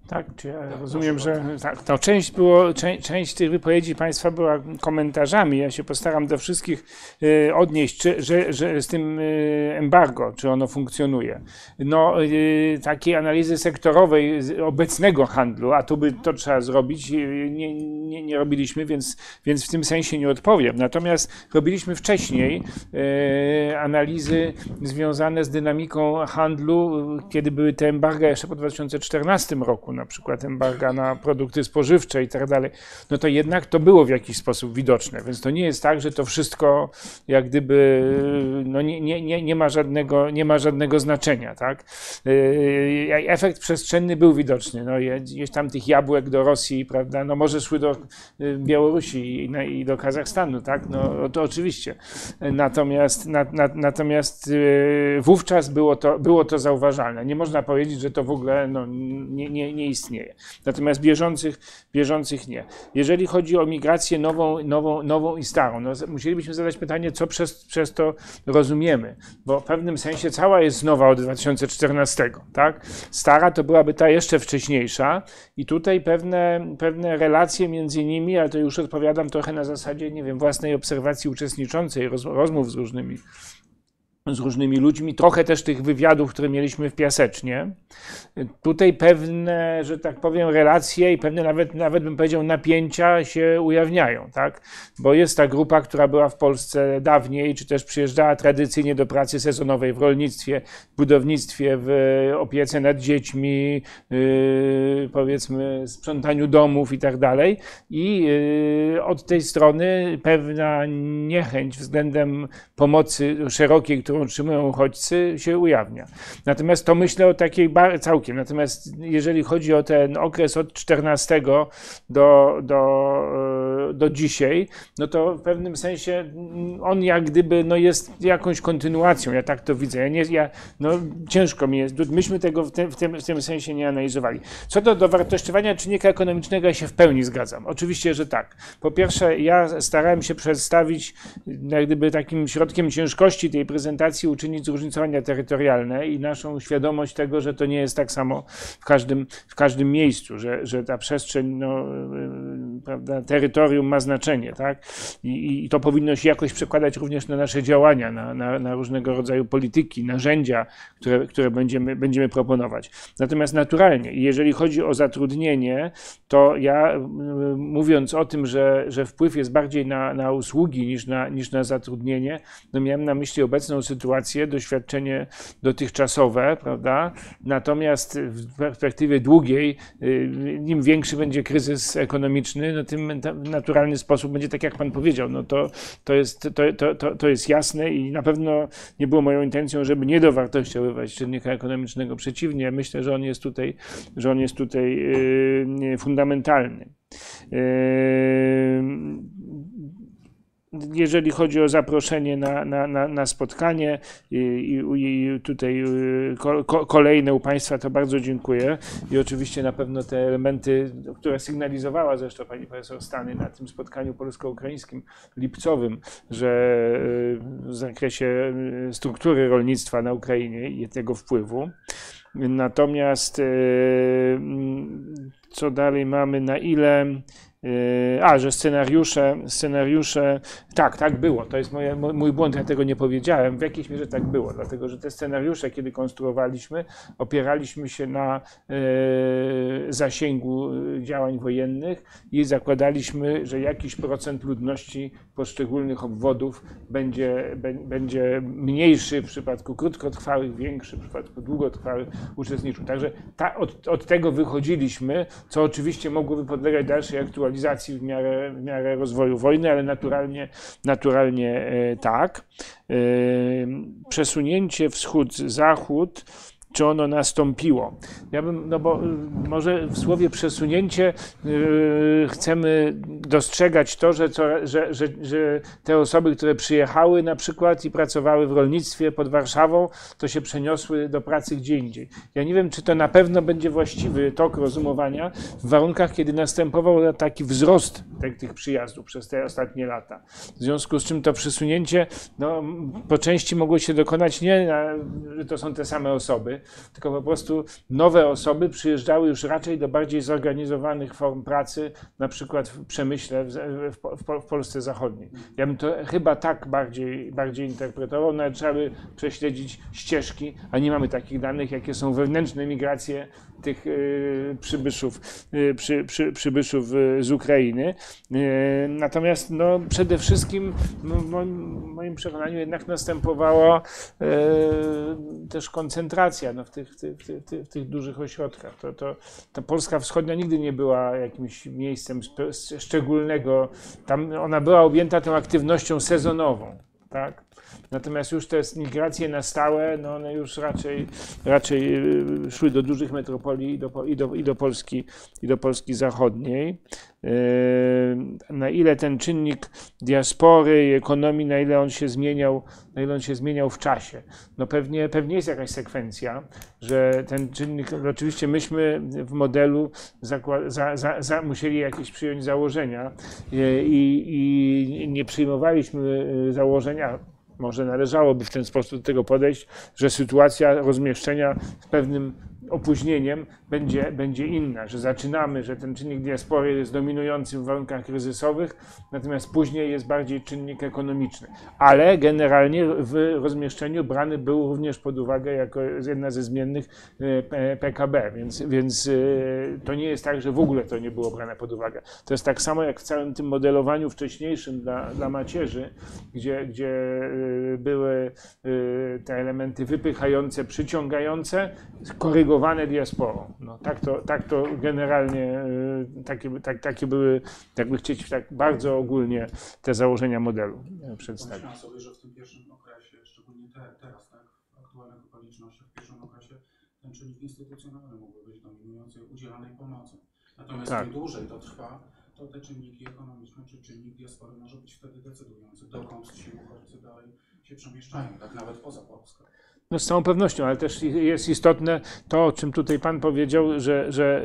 Tak, ja rozumiem, że tak, to część, było, część, część tych wypowiedzi Państwa była komentarzami. Ja się postaram do wszystkich y, odnieść, czy, że, że z tym y, embargo, czy ono funkcjonuje. No, y, takiej analizy sektorowej obecnego handlu, a tu by to trzeba zrobić, nie, nie, nie robiliśmy, więc, więc w tym sensie nie odpowiem. Natomiast robiliśmy wcześniej y, analizy związane z dynamiką handlu, kiedy były te embarga jeszcze po dwa tysiące czternastym roku. Na przykład embarga na produkty spożywcze i tak dalej, no to jednak to było w jakiś sposób widoczne, więc to nie jest tak, że to wszystko jak gdyby no nie, nie, nie, nie, ma, żadnego, nie ma żadnego znaczenia, tak? Efekt przestrzenny był widoczny, no gdzieś tam tych jabłek do Rosji, prawda, no może szły do Białorusi i do Kazachstanu, tak, no to oczywiście, natomiast, na, na, natomiast wówczas było to, było to zauważalne, nie można powiedzieć, że to w ogóle no, nie, nie, nie istnieje. Natomiast bieżących, bieżących nie. Jeżeli chodzi o migrację nową, nową, nową i starą, no musielibyśmy zadać pytanie, co przez, przez to rozumiemy, bo w pewnym sensie cała jest nowa od dwa tysiące czternastego, tak? Stara to byłaby ta jeszcze wcześniejsza i tutaj pewne, pewne relacje między nimi, ale to już odpowiadam trochę na zasadzie, nie wiem, własnej obserwacji uczestniczącej, roz, rozmów z różnymi z różnymi ludźmi, trochę też tych wywiadów, które mieliśmy w Piasecznie. Tutaj pewne, że tak powiem, relacje i pewne nawet, nawet bym powiedział, napięcia się ujawniają, tak? Bo jest ta grupa, która była w Polsce dawniej, czy też przyjeżdżała tradycyjnie do pracy sezonowej w rolnictwie, w budownictwie, w opiece nad dziećmi, yy, powiedzmy sprzątaniu domów i tak dalej. I yy, od tej strony pewna niechęć względem pomocy szerokiej, którą otrzymują uchodźcy, się ujawnia. Natomiast to myślę o takiej bar całkiem. Natomiast jeżeli chodzi o ten okres od czternastego do, do, do dzisiaj, no to w pewnym sensie on jak gdyby no jest jakąś kontynuacją. Ja tak to widzę. Ja nie, ja, no ciężko mi jest. Myśmy tego w tym, w, tym, w tym sensie nie analizowali. Co do dowartościowania czynnika ekonomicznego, ja się w pełni zgadzam. Oczywiście, że tak. Po pierwsze, ja starałem się przedstawić jak gdyby takim środkiem ciężkości tej prezentacji uczynić zróżnicowania terytorialne i naszą świadomość tego, że to nie jest tak samo w każdym, w każdym miejscu, że, że ta przestrzeń no, prawda, terytorium ma znaczenie, tak? I, i to powinno się jakoś przekładać również na nasze działania, na, na, na różnego rodzaju polityki, narzędzia, które, które będziemy, będziemy proponować. Natomiast naturalnie, jeżeli chodzi o zatrudnienie, to ja mówiąc o tym, że, że wpływ jest bardziej na, na usługi niż na, niż na zatrudnienie, no miałem na myśli obecną sytuację, doświadczenie dotychczasowe, prawda? Natomiast w perspektywie długiej, im większy będzie kryzys ekonomiczny, no tym w naturalny sposób będzie, tak jak pan powiedział, no to, to, jest, to, to, to jest jasne i na pewno nie było moją intencją, żeby niedowartościowywać czynnika ekonomicznego. Przeciwnie, myślę, że on jest tutaj, że on jest tutaj yy, fundamentalny. Yy, Jeżeli chodzi o zaproszenie na, na, na, na spotkanie i, i tutaj kolejne u Państwa, to bardzo dziękuję i oczywiście na pewno te elementy, które sygnalizowała zresztą pani profesor Stanny na tym spotkaniu polsko-ukraińskim lipcowym, że w zakresie struktury rolnictwa na Ukrainie i tego wpływu. Natomiast co dalej mamy, na ile... A, że scenariusze, scenariusze, tak, tak było, to jest moje, mój błąd, ja tego nie powiedziałem, w jakiejś mierze tak było, dlatego że te scenariusze, kiedy konstruowaliśmy, opieraliśmy się na e, zasięgu działań wojennych i zakładaliśmy, że jakiś procent ludności poszczególnych obwodów będzie, be, będzie mniejszy w przypadku krótkotrwałych, większy w przypadku długotrwałych uczestniczył. Także ta, od, od tego wychodziliśmy, co oczywiście mogłoby podlegać dalszej aktualizacji, aktualizacji w miarę, w miarę rozwoju wojny, ale naturalnie, naturalnie tak. Przesunięcie wschód-zachód, czy ono nastąpiło? Ja bym, no bo może w słowie przesunięcie yy, chcemy dostrzegać to, że, co, że, że, że te osoby, które przyjechały na przykład i pracowały w rolnictwie pod Warszawą, to się przeniosły do pracy gdzie indziej. Ja nie wiem, czy to na pewno będzie właściwy tok rozumowania w warunkach, kiedy następował taki wzrost tych, tych przyjazdów przez te ostatnie lata. W związku z czym to przesunięcie, no, po części mogło się dokonać nie, na, że to są te same osoby, tylko po prostu nowe osoby przyjeżdżały już raczej do bardziej zorganizowanych form pracy, na przykład w przemyśle w, w, w Polsce Zachodniej. Ja bym to chyba tak bardziej, bardziej interpretował, no, trzeba by prześledzić ścieżki, a nie mamy takich danych, jakie są wewnętrzne migracje tych y, przybyszów, y, przy, przy, przybyszów z Ukrainy. Y, natomiast no, przede wszystkim no, w moim, moim przekonaniu jednak następowała y, też koncentracja no, w, tych, ty, ty, ty, w tych dużych ośrodkach. To, to, to Polska Wschodnia nigdy nie była jakimś miejscem szczególnego. Tam ona była objęta tą aktywnością sezonową, tak? Natomiast już te migracje na stałe, no one już raczej, raczej szły do dużych metropolii i do, i do, i do Polski, i do Polski Zachodniej. Na ile ten czynnik diaspory i ekonomii, na ile on się zmieniał, na ile on się zmieniał w czasie? No pewnie, pewnie jest jakaś sekwencja, że ten czynnik, oczywiście myśmy w modelu zakła, za, za, za, musieli jakieś przyjąć założenia i, i nie przyjmowaliśmy założenia. Może należałoby w ten sposób do tego podejść, że sytuacja rozmieszczenia z pewnym opóźnieniem będzie, będzie inna, że zaczynamy, że ten czynnik diaspory jest dominujący w warunkach kryzysowych, natomiast później jest bardziej czynnik ekonomiczny. Ale generalnie w rozmieszczeniu brany był również pod uwagę jako jedna ze zmiennych P K B, więc, więc to nie jest tak, że w ogóle to nie było brane pod uwagę. To jest tak samo jak w całym tym modelowaniu wcześniejszym dla, dla macierzy, gdzie, gdzie były te elementy wypychające, przyciągające, korygowane diasporą. No, tak, to, tak to generalnie, takie, tak, takie były, jakby chcieć tak bardzo ogólnie te założenia modelu przedstawić. Myślałem sobie, że w tym pierwszym okresie, szczególnie te, teraz, tak, w aktualnych okolicznościach, w pierwszym okresie ten czynnik instytucjonalny mógłby być dominujący udzielanej pomocy. Natomiast tak. Im dłużej to trwa, to te czynniki ekonomiczne czy czynnik diaspory może być wtedy decydujący, dokąd ci uchodźcy dalej się przemieszczają, tak nawet poza Polską. No z całą pewnością, ale też jest istotne to, o czym tutaj Pan powiedział, że, że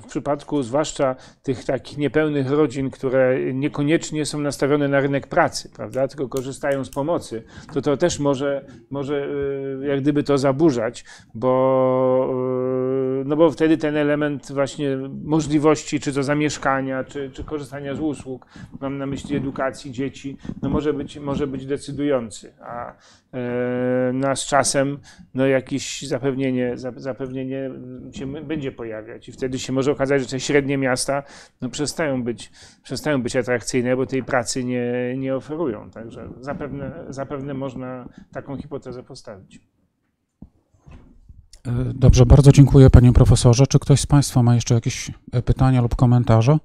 w przypadku zwłaszcza tych takich niepełnych rodzin, które niekoniecznie są nastawione na rynek pracy, prawda, tylko korzystają z pomocy, to to też może, może jak gdyby to zaburzać, bo no bo wtedy ten element właśnie możliwości, czy to zamieszkania, czy, czy korzystania z usług, mam na myśli edukacji dzieci, no może być, może być decydujący, a e, no, z czasem no jakieś zapewnienie, zapewnienie się będzie pojawiać i wtedy się może okazać, że te średnie miasta no przestają być, przestają być atrakcyjne, bo tej pracy nie, nie oferują, także zapewne, zapewne można taką hipotezę postawić. Dobrze, bardzo dziękuję panie profesorze. Czy ktoś z państwa ma jeszcze jakieś pytania lub komentarze?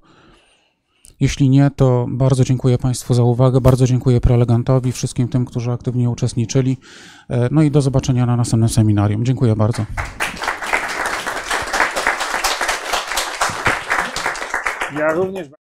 Jeśli nie, to bardzo dziękuję państwu za uwagę, bardzo dziękuję prelegentowi, wszystkim tym, którzy aktywnie uczestniczyli. No i do zobaczenia na następnym seminarium. Dziękuję bardzo. Ja również.